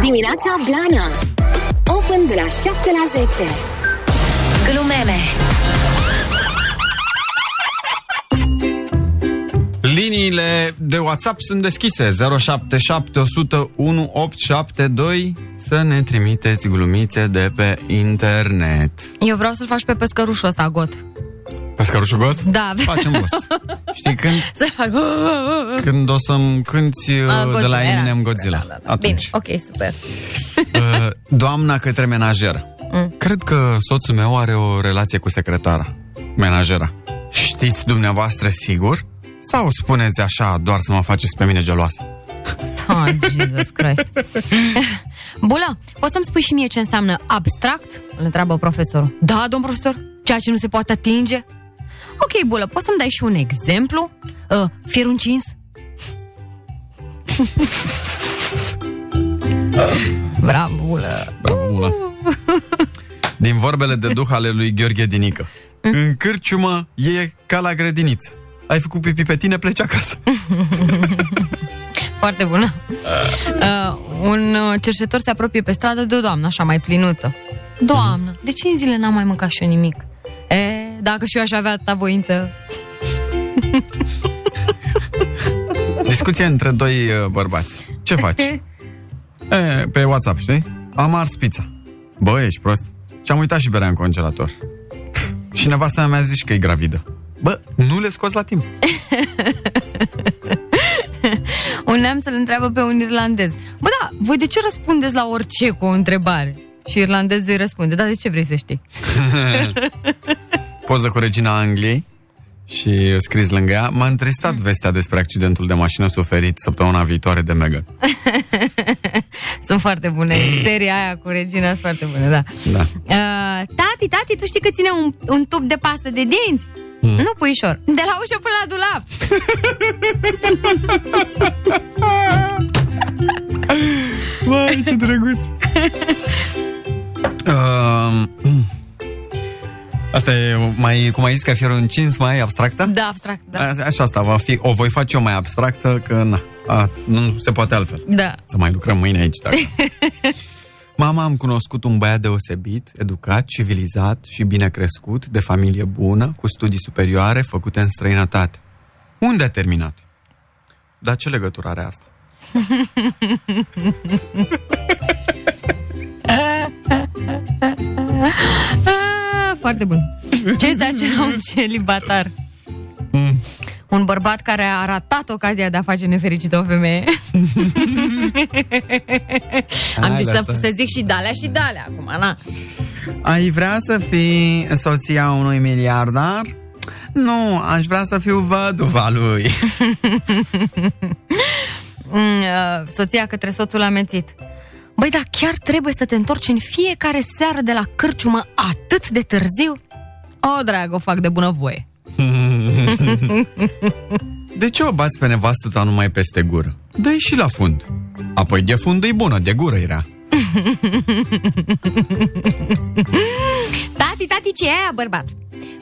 Dimineața Blană, open de la șapte la zece. Glumeme. Liniile de WhatsApp sunt deschise. Zero șapte șapte, o sută, o mie opt sute șaptezeci și doi. Să ne trimiteți glumițe de pe internet. Eu vreau să-l faci pe pescărușul ăsta got. Pescărușul got? Da. Facem boss. Știi când? Să fac... Când o să-mi cânti uh, de la Eminem Godzilla. Da, da, da. Bine, ok, super. uh, doamna către menajer. Mm. Cred că soțul meu are o relație cu secretara. Menajera. Știți dumneavoastră sigur? Sau spuneți așa doar să mă faceți pe mine geloasă? Oh, Jesus Christ. Bula, poți să-mi spui și mie ce înseamnă abstract? Îl întreabă profesorul. Da, domn profesor, ceea ce nu se poate atinge. Ok, Bula, poți să-mi dai și un exemplu? Uh, fierul încins? Bravo, Bula. Bravo, Bula. Din vorbele de duh ale lui Gheorghe Dinică. În cârciumă e ca la grădiniță. Ai făcut pipi pe tine, pleci acasă. Foarte bună. uh, Un cercetător se apropie pe stradă de o doamnă, așa mai plinuță. Doamnă, de cinci zile n-am mai mâncat și eu nimic. E, dacă și eu aș avea atâta voință. Discuție între doi bărbați. Ce faci? E, pe WhatsApp, știi? Am ars pizza. Bă, ești prost. Și-am uitat și berea în congelator. Și nevasta mea mi-a zis că e gravidă. Bă, nu le scoți la timp. Un neamț îl întreabă pe un irlandez. Bă, da, voi de ce răspundeți la orice cu o întrebare? Și irlandezul îi răspunde. Da, de ce vrei să știi? Poză cu regina Angliei și scris lângă ea. M-a întristat vestea despre accidentul de mașină suferit săptămâna viitoare de Meghan. sunt foarte bune. Seria aia cu Regina sunt foarte bună, da. da. Uh, tati, tati, tu știi că ține un, un tub de pastă de dinți? Mm. Nu, puișor. De la ușă până la dulap. Vai, ce drăguț. um, Asta e mai, cum ai zis, că fierul încins, mai abstractă? Da, abstract, da. A, așa asta va fi, o voi face eu mai abstractă, că na, a, nu se poate altfel. Da. Să mai lucrăm mâine aici, dacă... Mama, am cunoscut un băiat deosebit, educat, civilizat și bine crescut, de familie bună, cu studii superioare făcute în străinătate. Unde a terminat? Dar ce legătură are asta? Foarte bun. Ce este acela un celibatar? Mm. Un bărbat care a ratat ocazia de a face nefericită o femeie. Am Hai, zis să, să zic și dalea și dalea acum, na. Ai vrea să fii soția unui miliardar? Nu, aș vrea să fiu văduva lui. Soția către soțul amețit. Băi, dar chiar trebuie să te întorci în fiecare seară de la cârciumă atât de târziu? O, dragă, o fac de bunăvoie. De ce o bați pe nevastă ta numai peste gură? Dă-i și la fund. Apoi de fund e bună, de gură e rea. Tati, tati, ce e aia, bărbat?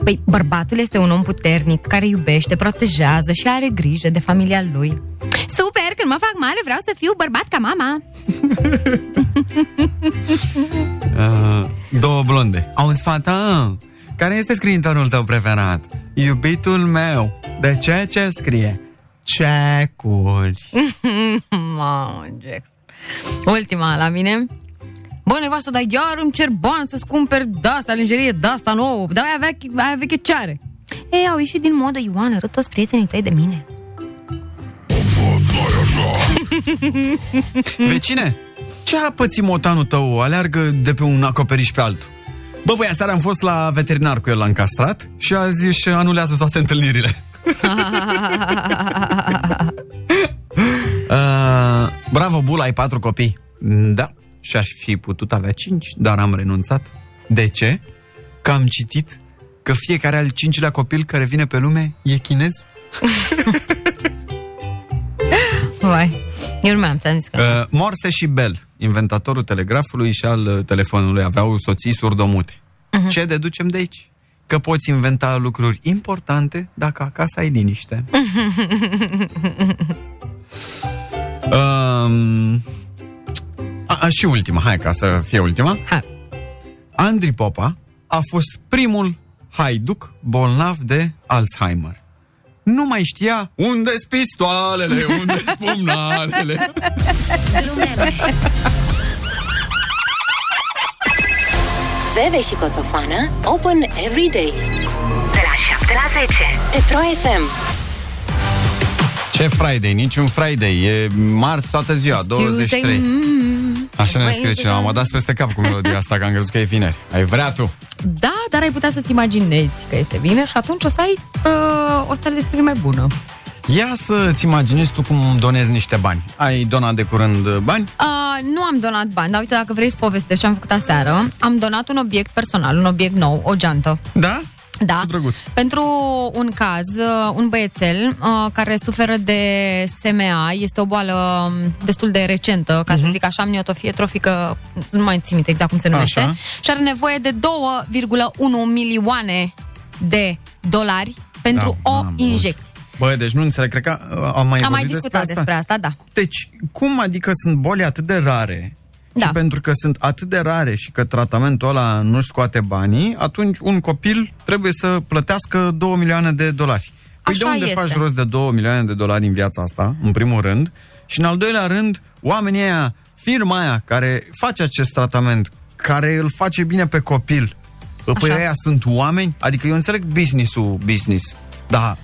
Păi, bărbatul este un om puternic, care iubește, protejează și are grijă de familia lui. Super, când mă fac mare vreau să fiu bărbat ca mama. uh, două blonde. Auzi, fata, care este scriitorul tău preferat? Iubitul meu. De ce ce scrie? Cecuri. Mamă, Jax. Ultima la mine. Bă, nevastă, dar iar îmi cer bani să-ți cumperi de-asta, lingerie, de-asta nouă, dar aia veche, aia veche ce are? Ei, au ieșit din modă, Ioana, râd toți prietenii tăi de mine. Vecine, ce a pățit motanul tău? Aleargă de pe un acoperiș pe altul. Bă, băi, aseară am fost la veterinar cu el, l-am castrat și a zis și anulează toate întâlnirile. uh, bravo, Bula, ai patru copii. Da, și-aș fi putut avea cinci, dar am renunțat. De ce? Că am citit că fiecare al cincilea copil care vine pe lume e chinez. Vai, eu nu am zis că... uh, Morse și Bell, inventatorul telegrafului și al uh, telefonului, aveau soții surdomute. Uh-huh. Ce deducem de aici? Că poți inventa lucruri importante dacă acasă ai liniște. um, a, a, și ultima, hai ca să fie ultima. Ha. Andrei Popa a fost primul haiduc bolnav de Alzheimer. Nu mai știa unde-s pistoalele, unde-s pumnalele. Veve și Coțofană, open every day. De la șapte la zece. Pe Pro F M. Ce Friday? Niciun Friday. E marți toată ziua, douăzeci și trei. Așa ne scrie cineva. M-a dat peste cap cu melodia asta, că am crezut că e vineri. Ai vrea tu? Da, dar ai putea să-ți imaginezi că este vineri și atunci o să ai uh, o stare de spirit mai bună. Ia să-ți imaginezi tu cum donezi niște bani. Ai donat de curând bani? Uh, nu am donat bani, dar uite, dacă vrei să povestesc ce am făcut aseară. Am donat un obiect personal, un obiect nou, o geantă. Da? Da, pentru un caz, un băiețel uh, care suferă de S M A, este o boală destul de recentă, ca uh-huh. să zic așa, amniotofie trofică, nu mai țin minte exact cum se numește, așa. Și are nevoie de două virgulă unu milioane de dolari pentru da, o injecție. Bă, deci nu înțeleg, cred că am mai, am mai discutat despre asta. despre asta, da. Deci, cum adică sunt boli atât de rare? Da. Și pentru că sunt atât de rare și că tratamentul ăla nu-și scoate banii, atunci un copil trebuie să plătească două milioane de dolari. Păi de unde este. faci rost de două milioane de dolari în viața asta, în primul rând, și în al doilea rând, oamenii aia, firma aia care face acest tratament, care îl face bine pe copil, păi aia sunt oameni? Adică eu înțeleg business-ul business, dar...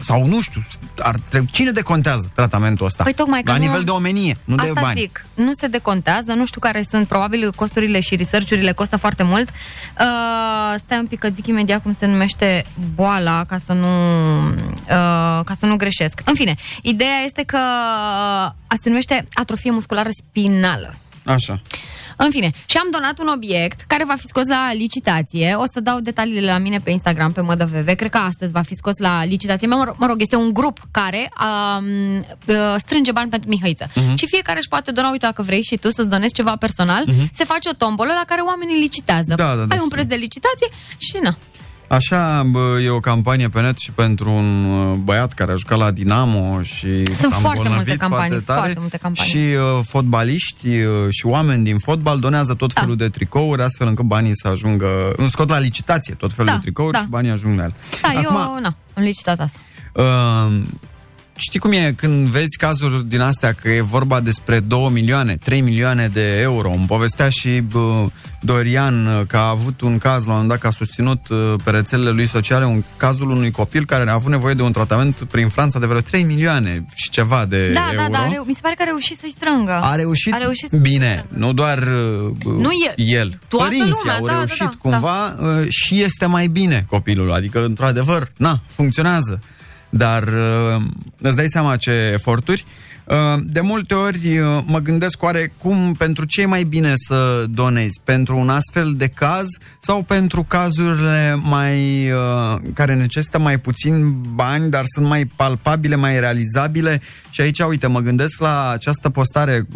sau nu știu, ar trebui, cine decontează tratamentul ăsta? Păi tocmai că la nu, nivel de omenie, nu de bani. Asta zic, nu se decontează, nu știu care sunt, probabil costurile și research-urile costă foarte mult. Uh, stai un pic că zic imediat cum se numește boala, ca să nu uh, ca să nu greșesc. În fine, ideea este că uh, se numește atrofie musculară spinală. Așa. În fine, și am donat un obiect care va fi scos la licitație. O să dau detaliile la mine pe Instagram, pe Mădă Veve. Cred că astăzi va fi scos la licitație. Mă rog, este un grup care um, strânge bani pentru Mihăiță. Uh-huh. Și fiecare își poate dona, uite, dacă vrei și tu să-ți donezi ceva personal, uh-huh. se face o tombolă la care oamenii licitează. Da, da, da, ai un preț de licitație și na. Așa, bă, e o campanie pe net și pentru un băiat care a jucat la Dinamo și sunt foarte multe campanii, foarte, tare, foarte multe campanii. Și uh, fotbaliști uh, și oameni din fotbal donează tot felul da. de tricouri, astfel încât banii să ajungă, îmi scot la licitație tot felul da, de tricouri da. și banii ajung la el. Da, acum, eu, na, am licitat asta. Uh, Știi cum e când vezi cazuri din astea că e vorba despre două milioane, trei milioane de euro? Îmi povestea și bă, Dorian că a avut un caz, la un moment dat, că a susținut pe rețelele lui sociale un cazul unui copil care a avut nevoie de un tratament prin Franța de vreo trei milioane și ceva de da, euro. Da, da, da, mi se pare că a reușit să-i strângă. A reușit, a reușit bine, nu doar bă, nu e, el. Părinții lumea, au da, reușit da, da, cumva da. și este mai bine copilul, adică, într-adevăr, na, funcționează. Dar îți dai seama ce eforturi. De multe ori mă gândesc oare cum, pentru ce e mai bine să donezi? Pentru un astfel de caz sau pentru cazurile mai care necesită mai puțin bani, dar sunt mai palpabile, mai realizabile? Și aici, uite, mă gândesc la această postare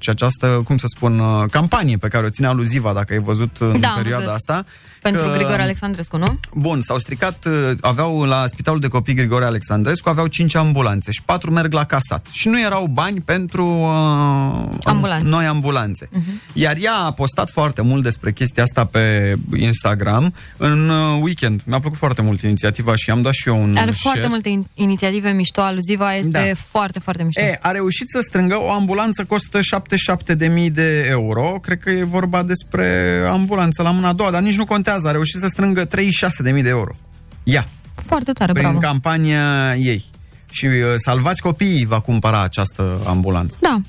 și această, cum să spun, campanie pe care o ține aluziva, dacă ai văzut în da, perioada asta. Pentru că, Grigore Alexandrescu, nu? Bun, s-au stricat, aveau la Spitalul de Copii Grigore Alexandrescu, aveau cinci ambulanțe și patru merg la casat. Și nu erau bani pentru uh, ambulanțe. noi ambulanțe. Uh-huh. Iar ea a postat foarte mult despre chestia asta pe Instagram în weekend. Mi-a plăcut foarte mult inițiativa și am dat și eu un share. Are foarte multe in- inițiative mișto, aluziva este da. foarte, foarte mișto. E, a reușit să strângă o ambulanță, costă șaptezeci și șapte de mii de euro. Cred că e vorba despre ambulanță la mâna a doua, dar nici nu contează. A reușit să strângă treizeci și șase de mii de euro. Ia. Foarte tare, prin bravo. Prin campania ei. Și uh, Salvați Copiii va cumpăra această ambulanță. Da.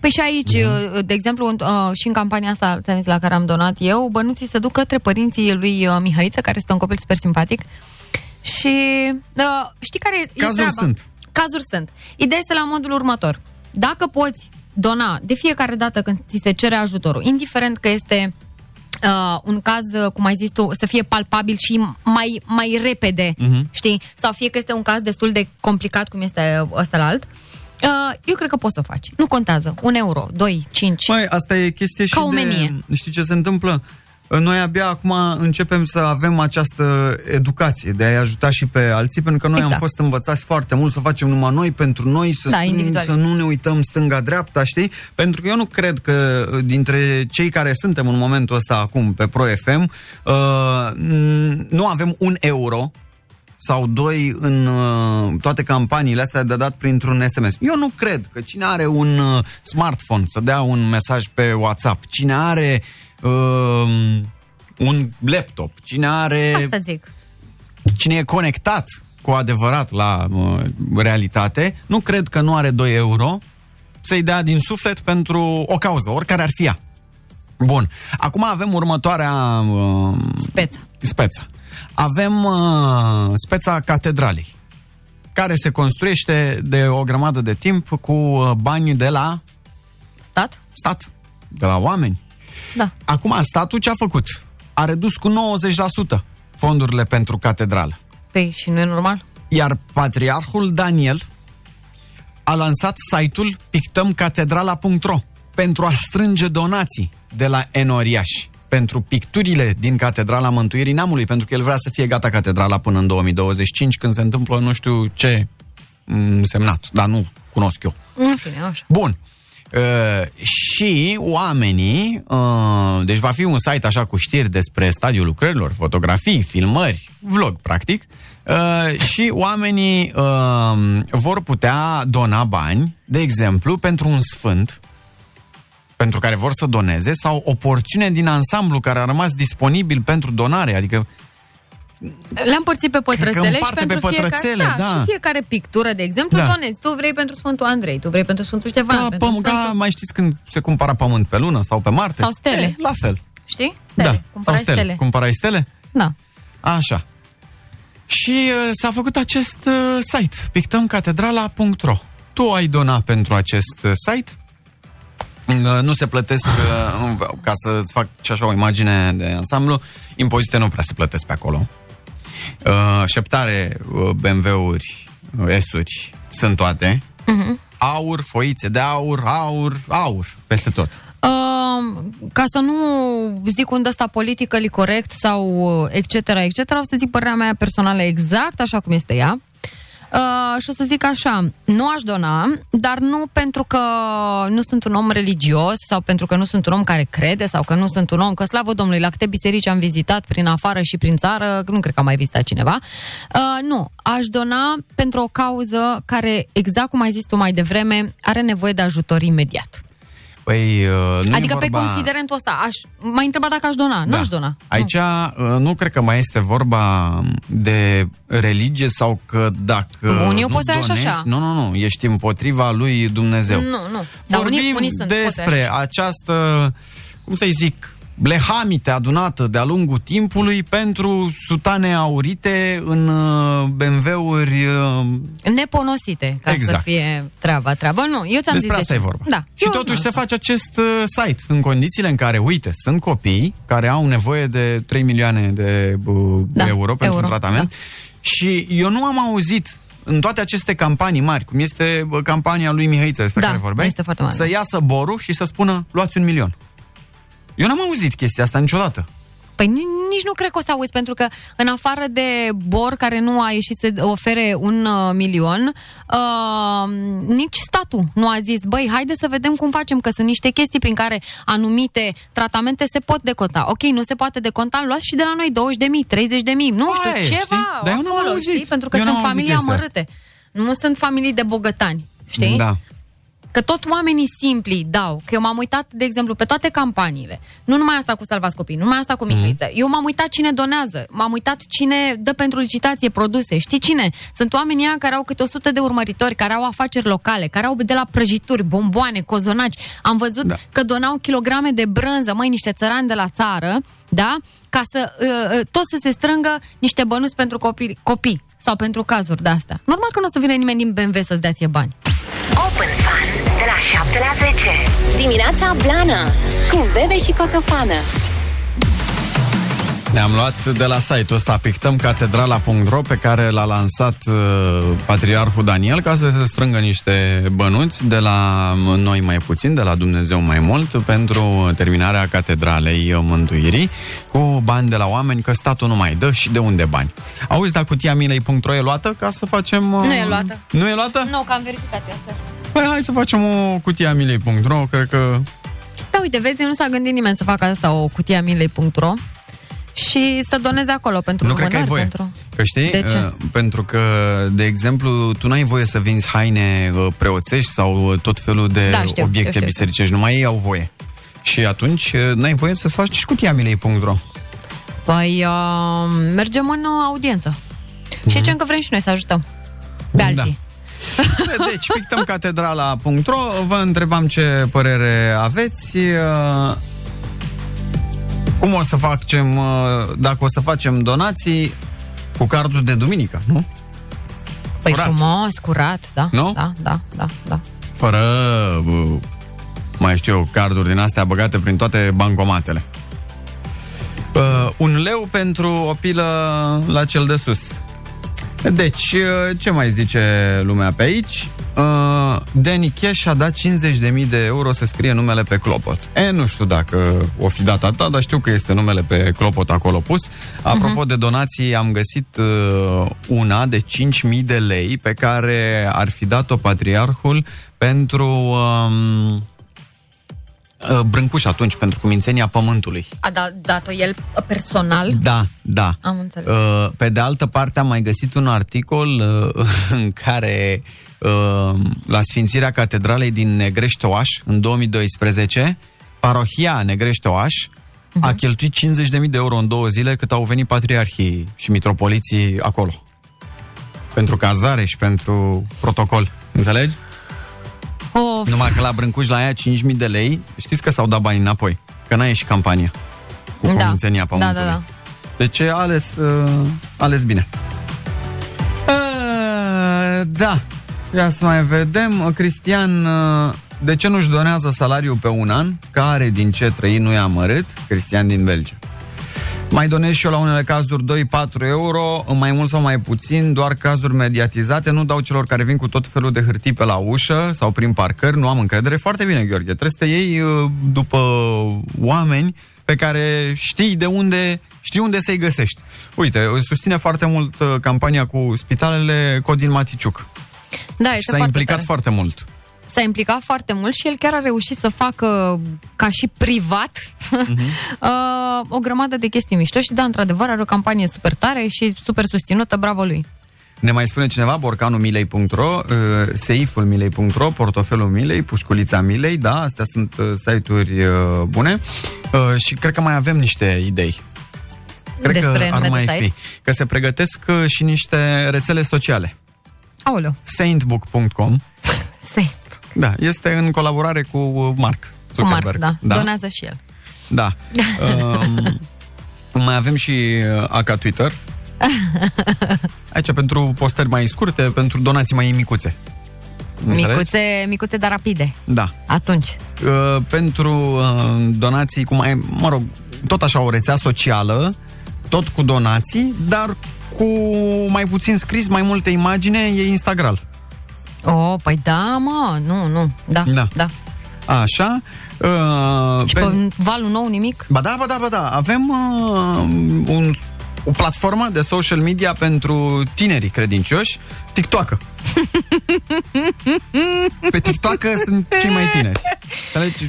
Păi și aici, da. de exemplu, uh, și în campania asta la care am donat eu, bănuții se duc către părinții lui uh, Mihăiță, care este un copil super simpatic. Și uh, știi care Cazuri e treaba? sunt. Cazuri sunt. Ideea este la modul următor. Dacă poți dona de fiecare dată când ți se cere ajutorul, indiferent că este... Uh, un caz, cum ai zis tu, să fie palpabil și mai, mai repede, uh-huh. știi? Sau fie că este un caz destul de complicat, cum este ăstălalt, uh, eu cred că poți să o faci. Nu contează. Un euro, doi, cinci. Mai, asta e chestie și de... Știi ce se întâmplă? Noi abia acum începem să avem această educație de a-i ajuta și pe alții, pentru că noi exact. am fost învățați foarte mult să facem numai noi, pentru noi, să, da, stâng, să nu ne uităm stânga-dreapta, știi? Pentru că eu nu cred că dintre cei care suntem în momentul ăsta acum pe Pro F M, uh, nu avem un euro sau doi în uh, toate campaniile astea de dat printr-un S M S. Eu nu cred că cine are un uh, smartphone să dea un mesaj pe WhatsApp, cine are Uh, un laptop, cine are... Asta zic. Cine e conectat cu adevărat la uh, realitate, nu cred că nu are doi euro să-i dea din suflet pentru o cauză, oricare ar fi ea. Bun. Acum avem următoarea... Uh, speță. Speță. Avem uh, speța catedralei, care se construiește de o grămadă de timp cu bani de la... Stat. Stat. De la oameni. Da. Acum, statul ce a făcut? A redus cu nouăzeci la sută fondurile pentru catedrală. Păi, și nu e normal? Iar patriarhul Daniel a lansat site-ul pictăm catedrala punct ro pentru a strânge donații de la enoriași pentru picturile din Catedrala Mântuirii Neamului, pentru că el vrea să fie gata catedrala până în două mii douăzeci și cinci, când se întâmplă nu știu ce semnat, dar nu cunosc eu. În fine, așa. Bun. Uh, și oamenii, uh, deci va fi un site așa cu știri despre stadiul lucrărilor, fotografii, filmări, vlog practic, uh, și oamenii uh, vor putea dona bani, de exemplu, pentru un sfânt pentru care vor să doneze sau o porțiune din ansamblu care a rămas disponibil pentru donare, adică le-am împărțit pe pătrățele și pentru pe pătrățele, fiecare, da, da. și fiecare pictură, de exemplu, da. donezi. Tu vrei pentru Sfântul Andrei, tu vrei pentru Sfântul Ștefan. Da, pentru păm- Sfântul... Ca, mai știți când se cumpăra pământ pe lună sau pe Marte? Sau stele. E, la fel. Știi? Stele. Da. Cumpărai stele. stele. Cumpărai stele? Da. Așa. Și uh, s-a făcut acest uh, site, pictăm catedrala punct ro. Tu ai donat pentru acest uh, site nu se plătesc, ca să-ți fac și așa o imagine de ansamblu, impozite nu prea se plătesc pe acolo. Șeptare, B M W-uri, S-uri, sunt toate. Uh-huh. Aur, foițe de aur, aur, aur, peste tot. Uh, ca să nu zic unde asta politically corect sau et cetera, et cetera, o să zic părerea mea personală exact așa cum este ea. Uh, și o să zic așa, nu aș dona, dar nu pentru că nu sunt un om religios sau pentru că nu sunt un om care crede sau că nu sunt un om, că slavă Domnului, la câte biserici am vizitat prin afară și prin țară, nu cred că am mai vizitat cineva. Uh, nu, aș dona pentru o cauză care, exact cum ai zis tu mai devreme, are nevoie de ajutor imediat. Păi, nu adică vorba... pe considerentul ăsta aș... M-ai întrebat dacă aș dona, da. Nu aș dona. Aici nu. nu cred că mai este vorba de religie sau că dacă Bun, eu nu donezi așa. Nu, nu, nu, ești împotriva lui Dumnezeu. Nu, nu. Dar vorbim unii, unii sunt, despre această, cum să-i zic, blehamite adunată de-a lungul timpului pentru sutane aurite în B M W-uri neponosite, ca exact. Să fie treaba, treaba. Nu, eu ți-am despre zis asta de e vorba. Da. Și eu totuși se face acest site în condițiile în care, uite, sunt copii care au nevoie de trei milioane de, da, de euro pentru euro, tratament, da. Și eu nu am auzit în toate aceste campanii mari, cum este campania lui Mihăiță despre da, care vorbeai, să iasă Boru și să spună luați un milion. Eu n-am auzit chestia asta niciodată. Păi nici nu cred că o să auzi, pentru că în afară de Bor, care nu a ieșit să ofere un uh, milion, uh, nici statul nu a zis, băi, haide să vedem cum facem, că sunt niște chestii prin care anumite tratamente se pot deconta. Ok, nu se poate deconta, luați și de la noi douăzeci de mii, treizeci de mii, nu știu, aia, ceva știi? Dar acolo, eu n-am auzit. Știi? Pentru că eu sunt familii amărâte. Nu sunt familii de bogătani, știi? Da. Că tot oamenii simpli dau. Că eu m-am uitat, de exemplu, pe toate campaniile. Nu numai asta cu Salvați Copii, nu numai asta cu Mihăiță. Mm. Eu m-am uitat cine donează, m-am uitat cine dă pentru licitație produse. Știi cine? Sunt oamenii aia care au câte o sută de urmăritori, care au afaceri locale, care au de la prăjituri, bomboane, cozonaci. Am văzut da. Că donau kilograme de brânză, măi, niște țărani de la țară, da? Ca să, uh, tot să se strângă niște bănuți pentru copii, copii sau pentru cazuri de-astea. Normal că nu o să vină nimeni din B M W să-ți dea ție bani. Open Fun de la șapte la zece. Dimineața Blană cu Veve și Coțofană. Ne-am luat de la site-ul ăsta pictăm catedrala punct ro, pe care l-a lansat uh, Patriarhul Daniel, ca să se strângă niște bănuți de la noi mai puțin, de la Dumnezeu mai mult, pentru terminarea Catedralei Mântuirii, cu bani de la oameni, că statul nu mai dă și de unde bani. Auzi, dar cutia milei punct ro e luată, ca să facem... Uh... Nu e luată. Nu e luată? Nu, că am verificat eu asta. Păi hai să facem o cutia milei punct ro, cred că... Da, uite, vezi, nu s-a gândit nimeni să facă asta, o cutia milei punct ro. Și să doneze acolo pentru nu vânări. Că, pentru... că știi? De ce? Pentru că, de exemplu, tu n-ai voie să vinzi haine preoțești sau tot felul de da, știu, obiecte știu, știu, bisericești. Numai ei au voie. Și atunci n-ai voie să-ți faci și cutia milei punct ro. Păi, uh, mergem în audiență. Mm-hmm. Și zicem că vrem și noi să ajutăm pe alții. Da. Deci, pictăm catedrala punct ro. Vă întrebam ce părere aveți... Uh, Cum o să facem, dacă o să facem donații cu cardul de duminică, nu? Păi curat. Frumos, curat, da, nu? da, da, da, da. Fără, mai știu eu, carduri din astea băgate prin toate bancomatele. Uh, un leu pentru o pilă la cel de sus. Deci, ce mai zice lumea pe aici? Uh, Danny Cash a dat cincizeci de mii de euro să scrie numele pe clopot. E, nu știu dacă o fi dat atâta, dar știu că este numele pe clopot acolo pus. Apropo uh-huh. de donații, am găsit uh, una de cinci mii de lei pe care ar fi dat-o Patriarhul pentru... Um, Brâncuș atunci, pentru cumințenia pământului. A da, dat-o el personal? Da, da. Am înțeles. Pe de altă parte am mai găsit un articol în care la sfințirea Catedralei din Negrești-Oaș în două mii doisprezece, parohia Negrești-Oaș uh-huh. a cheltuit cincizeci de mii de euro în două zile cât au venit patriarhii și mitropoliții acolo. Pentru cazare și pentru protocol. Înțelegi? Of. Numai că la Brâncuș, la aia, cinci mii de lei, știți că s-au dat bani înapoi, că n-a ieșit campania cu cumințenia da. Pământului. Da, da, da. Deci a ales, uh, ales bine. Uh, da, ia să mai vedem. Cristian uh, de ce nu-și donează salariul pe un an, care din ce trăi nu i-a amărât? Cristian din Belgia. Mai donez și eu la unele cazuri doi patru euro, mai mult sau mai puțin, doar cazuri mediatizate, nu dau celor care vin cu tot felul de hârtii pe la ușă sau prin parcări, nu am încredere. Foarte bine, Gheorghe, trebuie să te iei după oameni pe care știi de unde, știi unde să-i găsești. Uite, susține foarte mult campania cu spitalele Codin Maticiuc. Da, și s-a implicat tare. foarte mult. S-a implicat foarte mult și el chiar a reușit să facă, ca și privat, uh-huh. o grămadă de chestii mișto și da, într-adevăr, are o campanie super tare și super susținută, bravo lui. Ne mai spune cineva, borcanul milei punct ro, seiful milei punct ro, portofelul milei, pușculița milei, da, astea sunt site-uri bune și cred că mai avem niște idei. Cred Despre că ar mai fi. Că se pregătesc și niște rețele sociale. Aoleu. saintbook punct com. Saint. Da, este în colaborare cu Mark Zuckerberg. Cu Mark, da. da. Donează și el. Da. um, mai avem și Aca Twitter. Aici pentru postări mai scurte, pentru donații mai micuțe. Micuțe, micuțe, dar rapide. Da. Atunci. Uh, pentru uh, donații cu mai, mă rog, tot așa o rețea socială, tot cu donații, dar cu mai puțin scris, mai multe imagine, e Instagram. Oh, păi da, mă, nu, nu, da, da. da. Așa. Uh, și pe, pe valul nou nimic? Ba da, ba da, ba da, avem uh, un, o platformă de social media pentru tinerii credincioși, TikTok. Pe TikTok sunt cei mai tineri.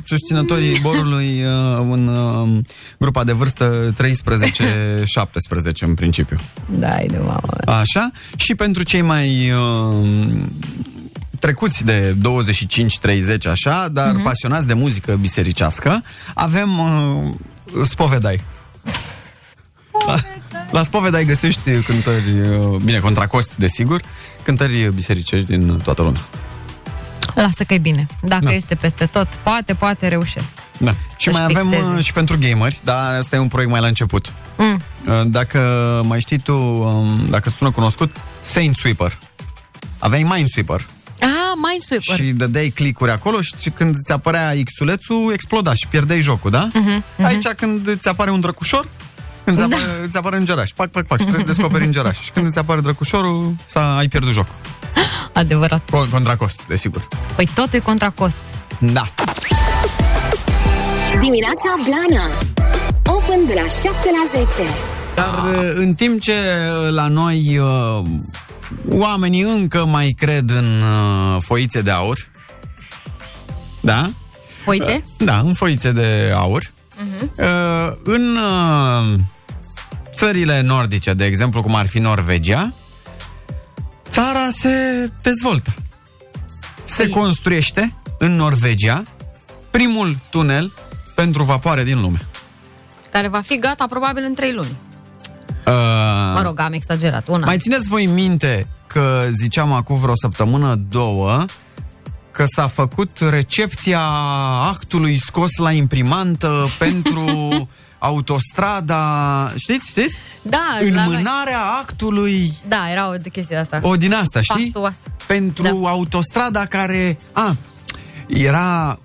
Susținătorii borului uh, în uh, grupa de vârstă treisprezece șaptesprezece în principiu. Dai de mamă. Așa, și pentru cei mai uh, trecuți de douăzeci și cinci treizeci așa, dar uh-huh. pasionați de muzică bisericească, avem uh, Spovedai. La, la Spovedai găsești cântări, bine, contra cost, desigur, cântări bisericești din toată lumea. Lasă că e bine. Dacă da. este peste tot, poate, poate reușesc. Da. Și mai picteze. Avem și pentru gameri, dar asta e un proiect mai la început. Mm. Dacă mai știi tu, dacă sună cunoscut, Minesweeper. Aveai Minesweeper. Ah, Minesweeper. Și dădeai click-uri acolo și când îți apărea X-ulețul, exploda și pierdeai jocul, da? Mm-hmm, mm-hmm. Aici când îți apare un drăcușor, când da. apare, îți apare îngeraș, pac, pac, pac, și trebuie să descoperi îngeraș. Și când îți apare drăcușorul, s-a, ai pierdut jocul. Adevărat. Contra cost, desigur. Păi tot e contra cost. Da. Dimineața Blana. Open de la șapte la zece. Dar în timp ce la noi oamenii încă mai cred în foițe de aur. Da? Foițe? Da, în foițe de aur. Uh-huh. În țările nordice, de exemplu, cum ar fi Norvegia, țara se dezvoltă. Se Ei. construiește în Norvegia primul tunel pentru vapoare din lume. Care va fi gata probabil în trei luni. Uh, mă rog, am exagerat. Una. Mai țineți voi minte că ziceam acum vreo săptămână, două, că s-a făcut recepția actului scos la imprimantă pentru autostrada, știți, știți? Da, înmânarea actului. Da, era o chestie asta. O din asta, știi? Pastuoasă. Pentru da. autostrada care, a, era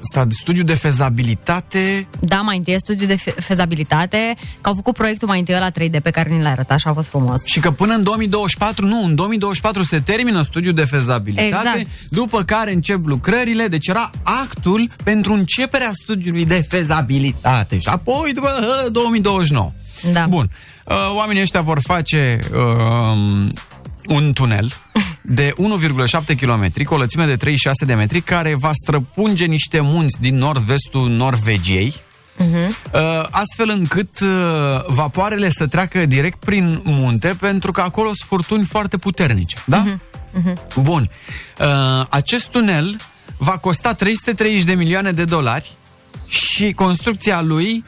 stat, studiu de fezabilitate. Da, mai întâi studiu de fe- fezabilitate, că au făcut proiectul mai întâi ăla trei D pe care ni l-a arătat și a fost frumos. Și că până în două mii douăzeci și patru, nu, în două mii douăzeci și patru se termină studiul de fezabilitate, exact. După care încep lucrările, deci era actul pentru începerea studiului de fezabilitate. Și apoi, după două mii douăzeci și nouă. Da. Bun. Oamenii ăștia vor face um, un tunel de unu virgulă șapte kilometri, cu o lățime de treizeci și șase de metri, care va străpunge niște munți din nord-vestul Norvegiei, uh-huh. astfel încât vapoarele să treacă direct prin munte, pentru că acolo sunt furtuni foarte puternice. Da? Uh-huh. Uh-huh. Bun. Acest tunel va costa trei sute treizeci de milioane de dolari și construcția lui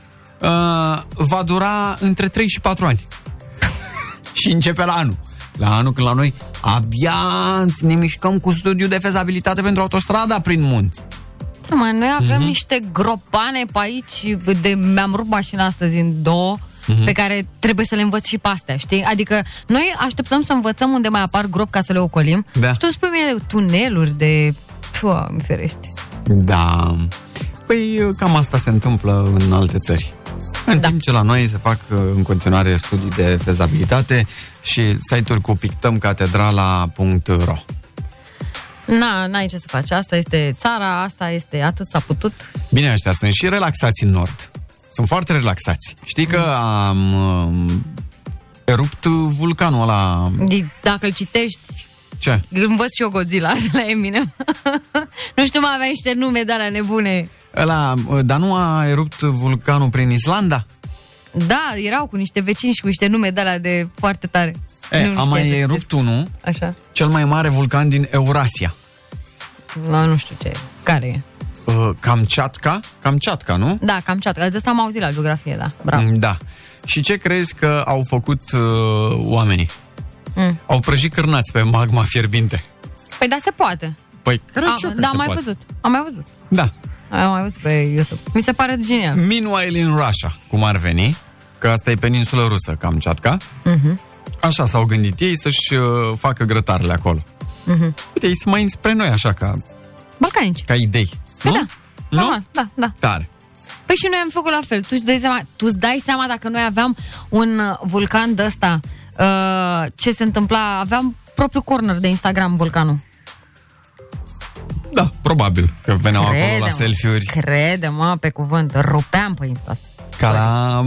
va dura între trei și patru ani. Și începe la anul. La anul când la noi abia ne mișcăm cu studiul de fezabilitate pentru autostrada prin munți. Da, mă, noi avem uh-huh. niște gropane pe aici, de, mi-am rupt mașina astăzi în două, uh-huh. pe care trebuie să le învăț și pe astea, știi? Adică noi așteptăm să învățăm unde mai apar grop ca să le ocolim. Da. Și tu spui mie de tuneluri, de Doamne ferește. Da. Păi cam asta se întâmplă în alte țări. În da. timp ce la noi se fac în continuare studii de fezabilitate și site-uri cu pictăm catedrala punct ro. Na, n-ai ce să faci. Asta este țara, asta este, atât s-a putut. Bine, ăștia sunt și relaxați în nord. Sunt foarte relaxați. Știi că am um, erupt vulcanul ăla. Dacă îl citești... Ce? Învăț și eu Godzilla la Eminem. Nu știu, mai avea niște nume de alea nebune. Ăla, dar nu a erupt vulcanul prin Islanda? Da, erau cu niște vecini și cu niște nume de alea de foarte tare. E, nu, nu a mai erupt unul, așa. Cel mai mare vulcan din Eurasia. La, nu știu ce, care e? Uh, Kamchatka? Kamchatka, nu? Da, Kamchatka. De asta am auzit la geografie, da. Bravo. Da. Și ce crezi că au făcut uh, oamenii? Mm. Au prăjit cârnați pe magma fierbinte. Păi da, se poate. Păi, cred a, că da, se am mai poate. Văzut. Am mai văzut. Da. Am mai văzut pe YouTube. Mi se pare genial. Meanwhile in Russia, cum ar veni, că asta e peninsula rusă, Kamchatka. Mm-hmm. Așa s-au gândit ei să-și uh, facă grătarele acolo. Mm-hmm. Uite, ei sunt mai înspre noi, așa, ca... balcanici. Ca idei. Păi nu? Da, nu? Da, da. Tare. Păi și noi am făcut la fel. Tu îți dai seama, tu îți dai seama dacă noi aveam un vulcan de ăsta... Uh, ce se întâmpla, aveam propriu corner de Instagram vulcanul. Da, probabil că veneau acolo la selfie-uri. Crede-mă, pe cuvânt, rupeam pe Insta. Ca la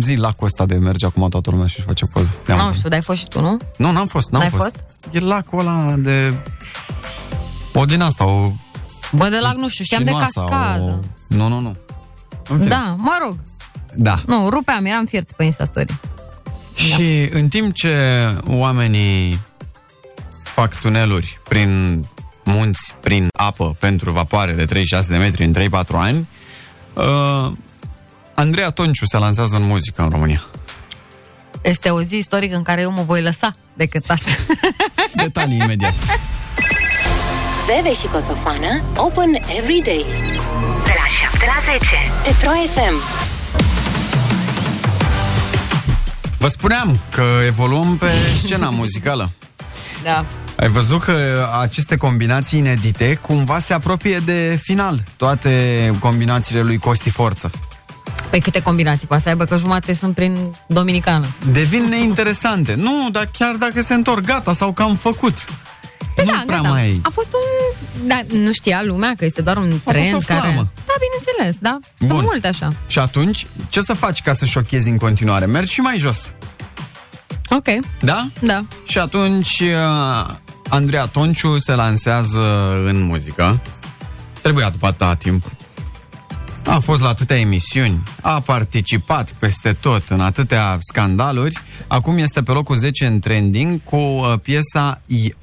zi, lacul ăsta de merge acum toată lumea și-și face poză. Nu știu, dar ai fost și tu, nu? Nu, n-am fost, n-am fost. fost. E lacul ăla de... O din asta, o... Bă, de lac nu știu, știam de cascadă. O... Nu, nu, nu. Da, mă rog. Da. Nu, rupeam, eram fierți pe Insta Story. Și da. În timp ce oamenii fac tuneluri prin munți, prin apă, pentru vapoare de treizeci și șase de metri în trei patru ani, uh, Andreea Tonciu se lansează în muzică în România. Este o zi istorică în care eu mă voi lăsa de cântat. Detalii imediat. Veve și Coțofană, open every day. De la șapte la zece. Pe Pro F M. Vă spuneam că evoluăm pe scena muzicală. Da. Ai văzut că aceste combinații inedite cumva se apropie de final. Toate combinațiile lui Costi Forță. Păi câte combinații poate să aibă, că jumate sunt prin Dominicană. Devin neinteresante. Nu, dar chiar dacă se întorc, gata, sau că am făcut. Păi nu da, prea gata. Mai... A fost un... Da, nu știa lumea că este doar un A trend care... Da, bineînțeles, da? Bun. Sunt multe așa. Și atunci, ce să faci ca să șochezi în continuare? Mergi și mai jos. Ok. Da? Da. Și atunci, Andreea Tonciu se lansează în muzică. Trebuia după atâta timp. A fost la atâtea emisiuni, a participat peste tot în atâtea scandaluri. Acum este pe locul zece în trending cu piesa... I-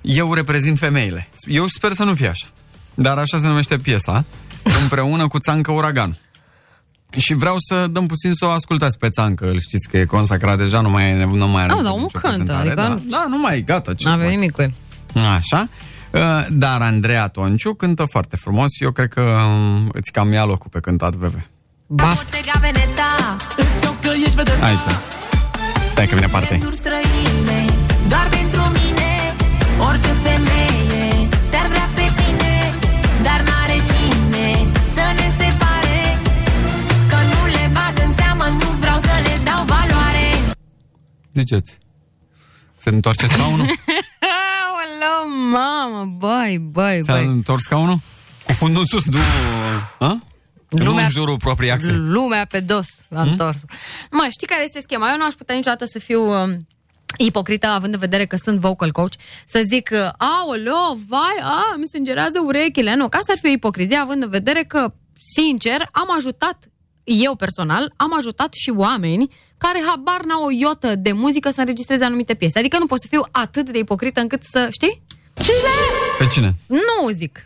Eu reprezint femeile. Eu sper să nu fie așa. Dar așa se numește piesa, împreună cu Țancă Uragan. Și vreau să dăm puțin să o ascultați pe Țancă. Îl știți că e consacrat deja, nu mai, nu mai are. Nu, dar omul cântă, adică da, nu... da, nu mai, gata, ce n-avem nimic cu el. Așa. Dar Andreea Tonciu cântă foarte frumos. Eu cred că îți cam ia locul pe cântat, Veve. Ba. Aici. Stai că vine partea. Doar pentru mine, orice femeie te-ar vrea pe tine, dar n-are cine să ne separe, că nu le bag în seamă, nu vreau să le dau valoare. Ziceți, se întoarce scaunul? Aolă, mamă, băi, băi, băi. S-a întors scaunul? Cu fundul în sus, du... A? Lumea, în jurul proprii axe. Lumea pe dos s-a întors. Hmm? Mă, știi care este schema? Eu nu aș putea niciodată să fiu... Um, ipocrită, având în vedere că sunt vocal coach, să zic, aoleo, vai, a, mi se îngerează urechile. Nu, că asta ar fi o ipocrizie, având în vedere că, sincer, am ajutat, eu personal, am ajutat și oameni care habar n-au o iotă de muzică să înregistreze anumite piese. Adică nu pot să fiu atât de ipocrită încât să, știi? Pe cine? Nu zic.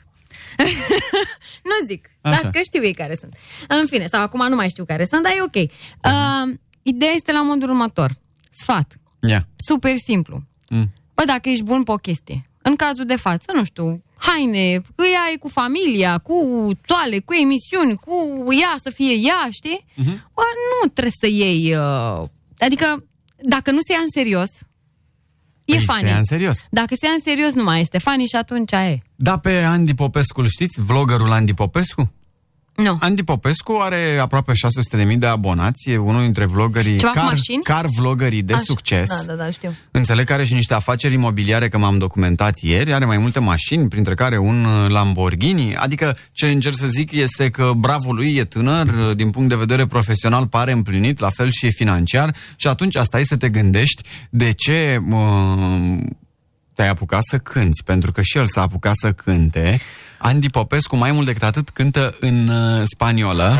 Nu zic. Așa. Dar că știu ei care sunt. În fine, sau acum nu mai știu care sunt, dar e ok. Uh, ideea este la modul următor. Sfat. Yeah. Super simplu. Mm. Bă, dacă ești bun pe o chestie, în cazul de față, nu știu, haine, îi ai cu familia, cu toale, cu emisiuni, cu ea să fie ea, știi? Mm-hmm. Bă, nu trebuie să iei... Uh... Adică, dacă nu se ia în serios, E păi funny. Se ia în serios. Dacă se ia în serios, nu mai este funny și atunci e. Da, pe Andy Popescu, știți? Vloggerul Andy Popescu? Nu. Andy Popescu are aproape șase sute de mii de abonați, e unul dintre vloggerii car, car vloggerii de Aș, succes. Da, da, da, știu. Înțeleg că are și niște afaceri imobiliare, că m-am documentat ieri, are mai multe mașini, printre care un Lamborghini. Adică ce încerc să zic este că bravul lui e tânăr, din punct de vedere profesional pare împlinit, la fel și financiar, și atunci asta e să te gândești de ce uh, te-ai apucat să cânți, pentru că și el s-a apucat să cânte. Andy Popescu, mai mult decât atât, cântă în uh, spaniolă.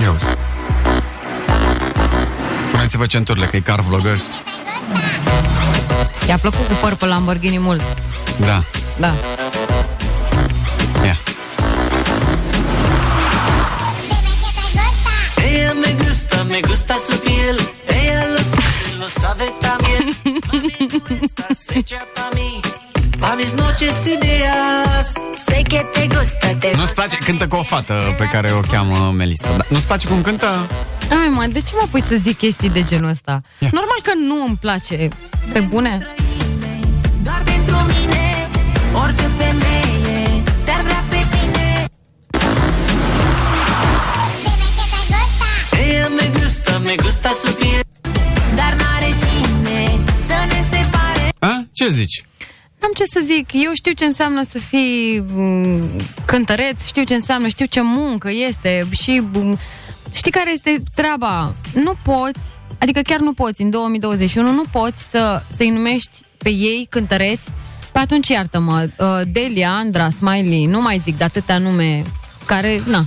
News. Puneți-vă centurile, că e car vlogger. I-a plăcut cu păr pe Lamborghini mult. Da. Da. Ia. Ella me gusta, me gusta su piel. Ella lo sabe, lo sabe también. Mami, tú estás hecha pa' mí. Nu-ți place? Cântă cu o fată pe care o cheamă Melissa, da. Nu-ți place cum cântă? Ai mă, de ce mă pui să zic chestii de genul ăsta? Yeah. Normal că nu îmi place. Pe bune? Doar pentru mine, orice femeie te-ar vrea pe tine. Ea me gusta, me gusta su piel. Dar n-are cine să ne separe. A? Ce zici? N-am ce să zic, eu știu ce înseamnă să fii cântăreț, știu ce înseamnă, știu ce muncă este și știi care este treaba. Nu poți, adică chiar nu poți, în două mii douăzeci și unu nu poți să, să-i numești pe ei cântăreți. Pe atunci, iartă-mă, Delia, Andra, Smiley, nu mai zic de atâtea nume care, na,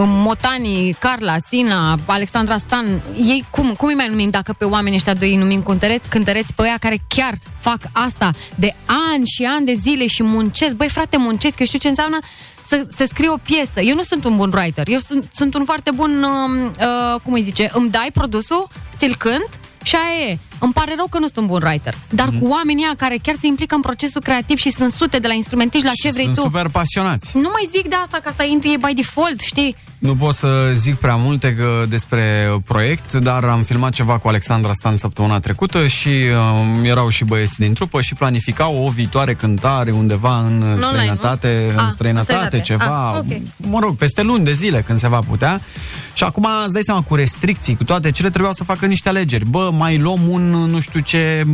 Motani, Carla, Sina, Alexandra Stan, ei cum, cum îi mai numim dacă pe oamenii ăștia doi îi numim cântăreți, cântăreți pe ăia care chiar fac asta de ani și ani de zile și muncesc. Băi frate, muncesc, eu știu ce înseamnă să, să scriu o piesă. Eu nu sunt un bun writer, eu sunt, sunt un foarte bun, uh, uh, cum îi zice, îmi dai produsul, ți-l cânt și aia e. Îmi pare rău că nu sunt un bun writer, dar mm-hmm. cu oamenii aia care chiar se implică în procesul creativ și sunt sute de la instrumentiști la și ce vrei tu. Sunt super pasionați. Nu mai zic de asta, că asta e by default, știi? Nu pot să zic prea multe că despre proiect, dar am filmat ceva cu Alexandra Stan săptămâna trecută și um, erau și băieți din trupă și planificau o viitoare cântare undeva în no, străinătate, no, no. în străinătate, ah, ceva, ah, okay. mă rog, peste luni de zile când se va putea. Și acum îți dai seama, cu restricții, cu toate cele, trebuiau să facă niște alegeri. Bă, mai luăm un nu știu ce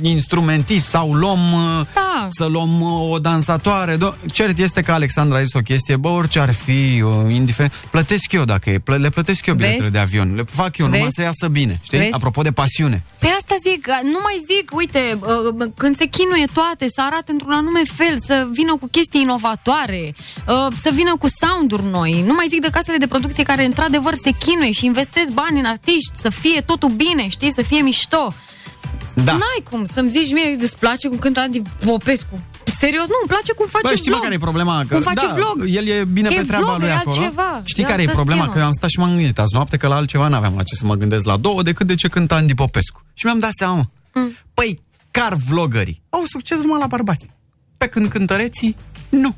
instrumentist sau luăm, da. să luăm o dansatoare. Cert este că Alexandra a zis o chestie, bă, orice ar fi, indiferent, plătesc eu dacă e, le plătesc eu biletele de avion, le fac eu, Vezi? numai să iasă bine, știi? Vezi? Apropo de pasiune. Pe asta zic, nu mai zic, uite, când se chinuie toate, să arate într-un anume fel, să vină cu chestii inovatoare, să vină cu sound-uri noi, nu mai zic de casele de producție care într-adevăr se chinuie și investesc bani în artiști, să fie totul bine, știi? Să fie mișto. Da. N-ai cum să-mi zici mie îți place cum cântă Andy Popescu. Serios, nu, îmi place cum face vlog. Bă, știi care e problema? Că, cum face da, vlog. El e bine că pe treaba lui acolo. Altceva. Știi da, care e problema? Schema. Că eu am stat și m-am gândit azi noapte că la altceva n-aveam la ce să mă gândesc la două decât de ce cântă Andy Popescu. Și mi-am dat seama. Mm. Păi, car vlogării au succes numai la bărbați. Pe când cântăreții, nu.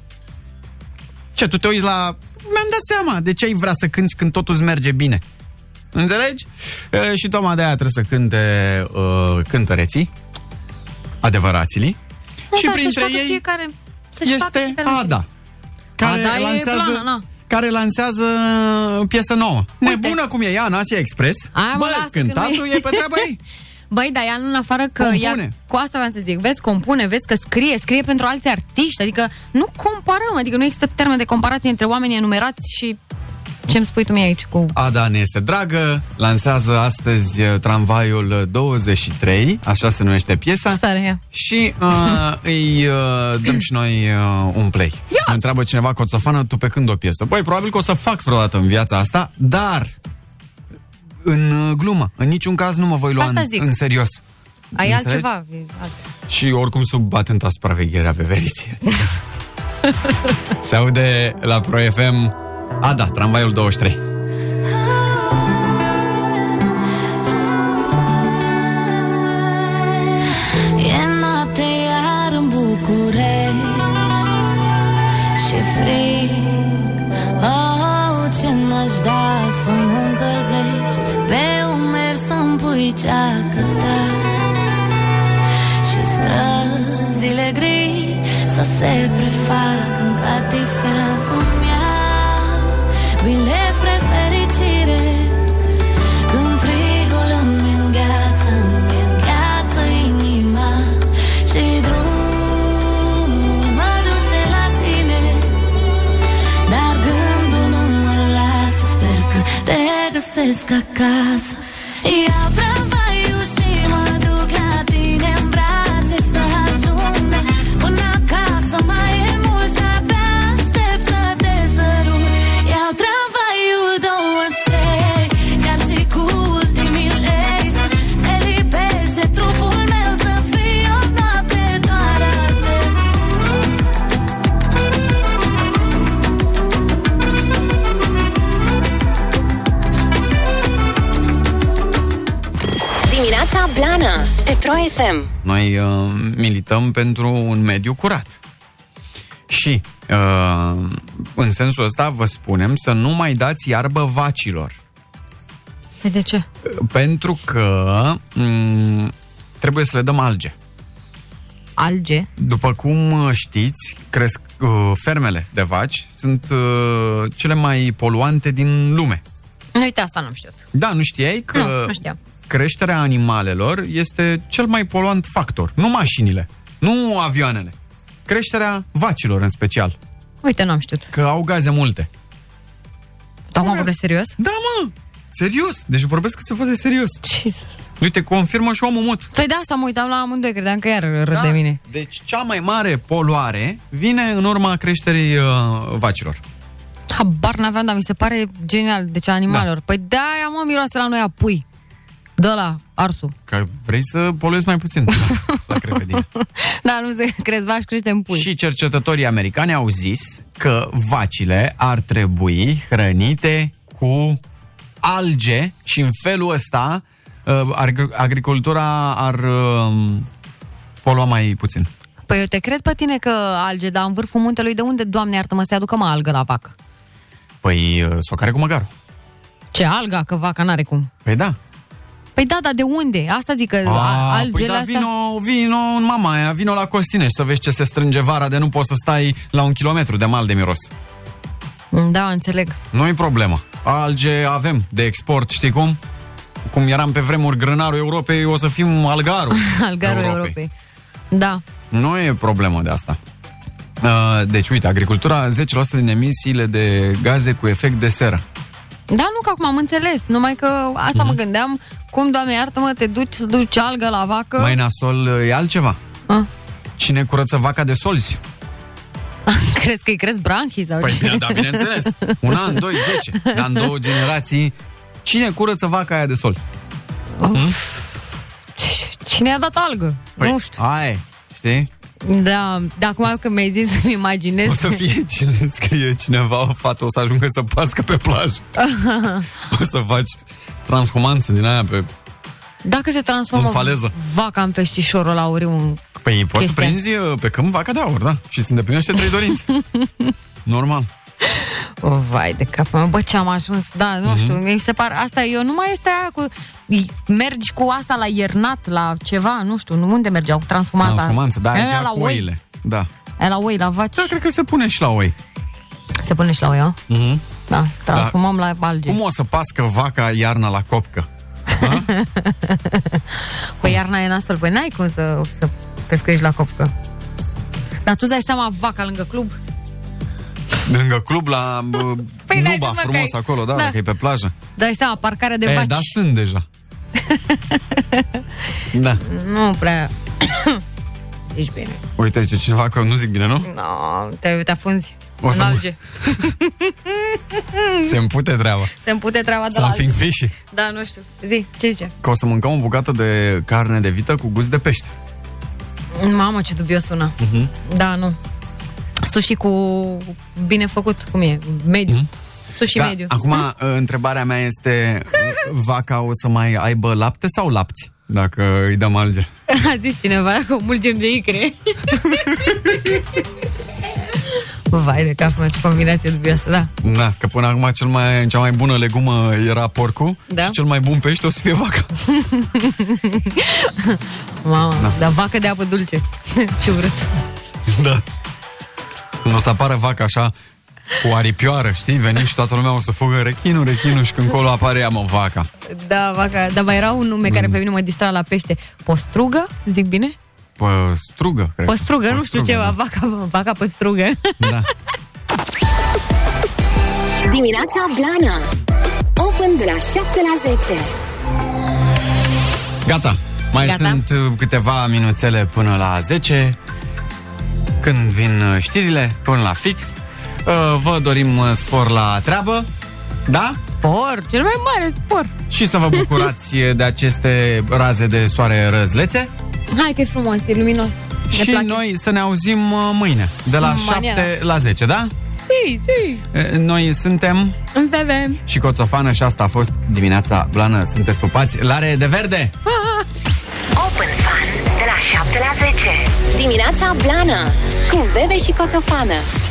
Ce, tu te uiți la... Mi-am dat seama de ce ai vrea să cânti când totul îți merge bine. Înțelegi? E, și tocmai de aia trebuie să cânte uh, cântăreții, adevărații, da, și da, printre ei fiecare, este Ada, care, Ada lansează, plană, na. care lansează piesă nouă. Nebună Uite. cum e ea în Asia Express, aia, bă, las, cântatul e pe treaba ei. Băi, dar ea, în afară că ea, cu asta v-am să zic, vezi, compune, vezi că scrie, scrie pentru alți artiști, adică nu comparăm, adică nu există termen de comparație între oamenii enumerați și... Ce-mi spui tu mie aici cu... Ada ne este dragă, lansează astăzi Tramvaiul douăzeci și trei, așa se numește piesa. Stare, și uh, îi uh, dăm și noi uh, un play. Yes! Mă întreabă cineva, Coțofană, tu pe când o piesă? Băi, probabil că o să fac vreodată în viața asta, dar în glumă, în niciun caz nu mă voi lua în, în serios. Ai altceva. Altceva. Și oricum sub atenta supravegherea veveriței. Se aude la Pro F M... A, da, Tramvaiul douăzeci și trei. E noapte iar în București și frig. Oh, ce n-aș da să mă încălzești, pe umeri să-mi pui ceacă ta. să se prefacă în catifea cum iau bilet spre fericire. Când frigul îmi îngheață, îmi îngheață inima și drumul mă duce la tine, dar gândul nu mă lasă, sper că te găsesc acasă. Iau tramvaiul și mă duc la tine în brațe să ajung până acasă, mai e mult și abia aștept să te sărut. Iau tramvaiul douăzeci și trei, ca și cu ultimul ex, te lipești de trupul meu să fii o noapte doar a te. Dimineața Blană, pe Pro F M. Noi uh, milităm pentru un mediu curat. Și, uh, în sensul ăsta, vă spunem să nu mai dați iarbă vacilor. De ce? Pentru că m- trebuie să le dăm alge. Alge? După cum știți, cresc, uh, fermele de vaci sunt uh, cele mai poluante din lume. Uite, asta nu știu. Da, nu știai că... Nu, nu știam. Creșterea animalelor este cel mai poluant factor. Nu mașinile, nu avioanele. Creșterea vacilor în special. Uite, n-am știut. Că au gaze multe. Da, mă, vorbesc serios? Da, mă, serios. Deci vorbesc că se face serios. Jesus. Uite, confirmă și omul mut. Păi de asta mă uitam la amândoi, credeam că iar râd da, de mine. Deci cea mai mare poluare vine în urma creșterii uh, vacilor. Habar n-aveam, dar mi se pare genial. Deci animalelor. Da. Păi de-aia, mă, miroase la noi a pui. Dă la arsul. Că vrei să poluezi mai puțin la, la crevedină. Da, nu se crezi, vaci crește în pui. Și cercetătorii americani au zis că vacile ar trebui hrănite cu alge și în felul ăsta agricultura ar polua mai puțin. Păi eu te cred pe tine că alge, dar în vârful muntelui de unde, Doamne iartă-mă, se aducă mă algă la vacă? Păi socare cu măgarul. Ce alga? Că vaca n-are cum. Păi da. Păi da, dar de unde? Asta zic că a, algele păi da, astea... Vino, vino în Mamaia, vino la Costinești să vezi ce se strânge vara de nu poți să stai la un kilometru de mal de miros. Da, înțeleg. Nu-i problemă. Alge avem de export, știi cum? Cum eram pe vremuri grânarul Europei, o să fim algarul Algarul Europei. Europei. Da. Nu e problemă de asta. Deci, uite, agricultura, zece la sută din emisiile de gaze cu efect de seră. Da, nu, că acum am înțeles, numai că asta mm-hmm. mă gândeam, cum, Doamne iartă-mă, te duci să duci algă la vacă? Mai nasol e altceva. A? Cine curăță vaca de solzi? Crezi că îi cresc branhii sau păi ce? Bine, da, bineînțeles. Un an, doi, zece, dar în două generații. Cine curăță vaca aia de solzi? Hmm? Cine a dat algă? Păi, nu știu. Ai, știi? Da, dar acum că mi-ai zis să-mi imaginez. O să fie cine scrie cineva, o fată, o să ajungă să pască pe plajă. O să faci transhumanță din aia pe... Dacă se transformă vaca în peștișorul auriu. Păi poți să prinzi pe câmp vaca de aur, da? Și îți îndeplinește trei dorințe. Normal. O, vai de capul meu, bă, ce am ajuns. Da, nu mm-hmm. știu, mi se pare, asta eu nu mai este aia cu... Mergi cu asta la iernat, la ceva, nu știu, nu unde mergeau, transformata. Transformanță, da, aia la oile. Da. Aia la oi, la vaci. Da, cred că se pune și la oi. Se pune și la oi, a? Mm-hmm. Da, transformăm da. La alge. Cum o să pască vaca iarna la copcă? Păi iarna e nasol, păi n-ai cum să, să pescuiești la copcă. Dar tu dai seama vaca lângă club? Lângă club, la păi Nuba, frumos ai... acolo, da, da, dacă e pe plajă. Da, seama, parcarea de e, vaci. Da, sunt deja. Da. Nu prea. Ești bine. Uite aici, cineva că nu zic bine, nu? Nu, no, te, te afunzi. O să alge. Se împute treaba. Se împute treaba de la alge. Something fishy. Da, nu știu. Zi, ce zice? Că o să mâncăm o bucată de carne de vită cu gust de pește. Mamă, ce dubios sună. Uh-huh. Da, nu. Sushi cu bine făcut, cum e, mediu. Mm. Sushi da, mediu. Acum, întrebarea mea este, vaca o să mai aibă lapte sau lapți? Dacă îi dăm alge. A zis cineva că mulgem de icre. Vai de cap, mă, ce combinație dubioasă, da. Da, că până acum cel mai, cea mai bună legumă era porcul da? Și cel mai bun pește o să fie vaca. Mamă, da. Dar vacă de apă dulce. Ce urât. Da. Când o să apară vaca așa cu aripioară, știi? Venim și toată lumea o să fugă rechinul, rechinul și când colo apare ea, mă, vaca. Da, vaca. Dar mai era un nume mm. care pe mine mă distra la pește. Postrugă? Zic bine? Păstrugă, cred. Păstrugă, nu știu ceva. Da. Vaca, vaca păstrugă. Da. Dimineața Blana. Open de la șapte la zece. Gata. Mai Gata. sunt câteva minuțele până la zece. Când vin știrile, până la fix. Vă dorim spor la treabă. Da? Spor, cel mai mare spor. Și să vă bucurați de aceste raze de soare răzlețe. Hai că e frumos, e luminos. Ne și place. Noi să ne auzim mâine de la Maniera. șapte la zece, da? Si, si. Noi suntem Veve și Coțofană și asta a fost Dimineața Blană. Sunteți pupați, lare de verde. Open Fun de la șapte la zece. Dimineața Blană cu Veve și Coțofană.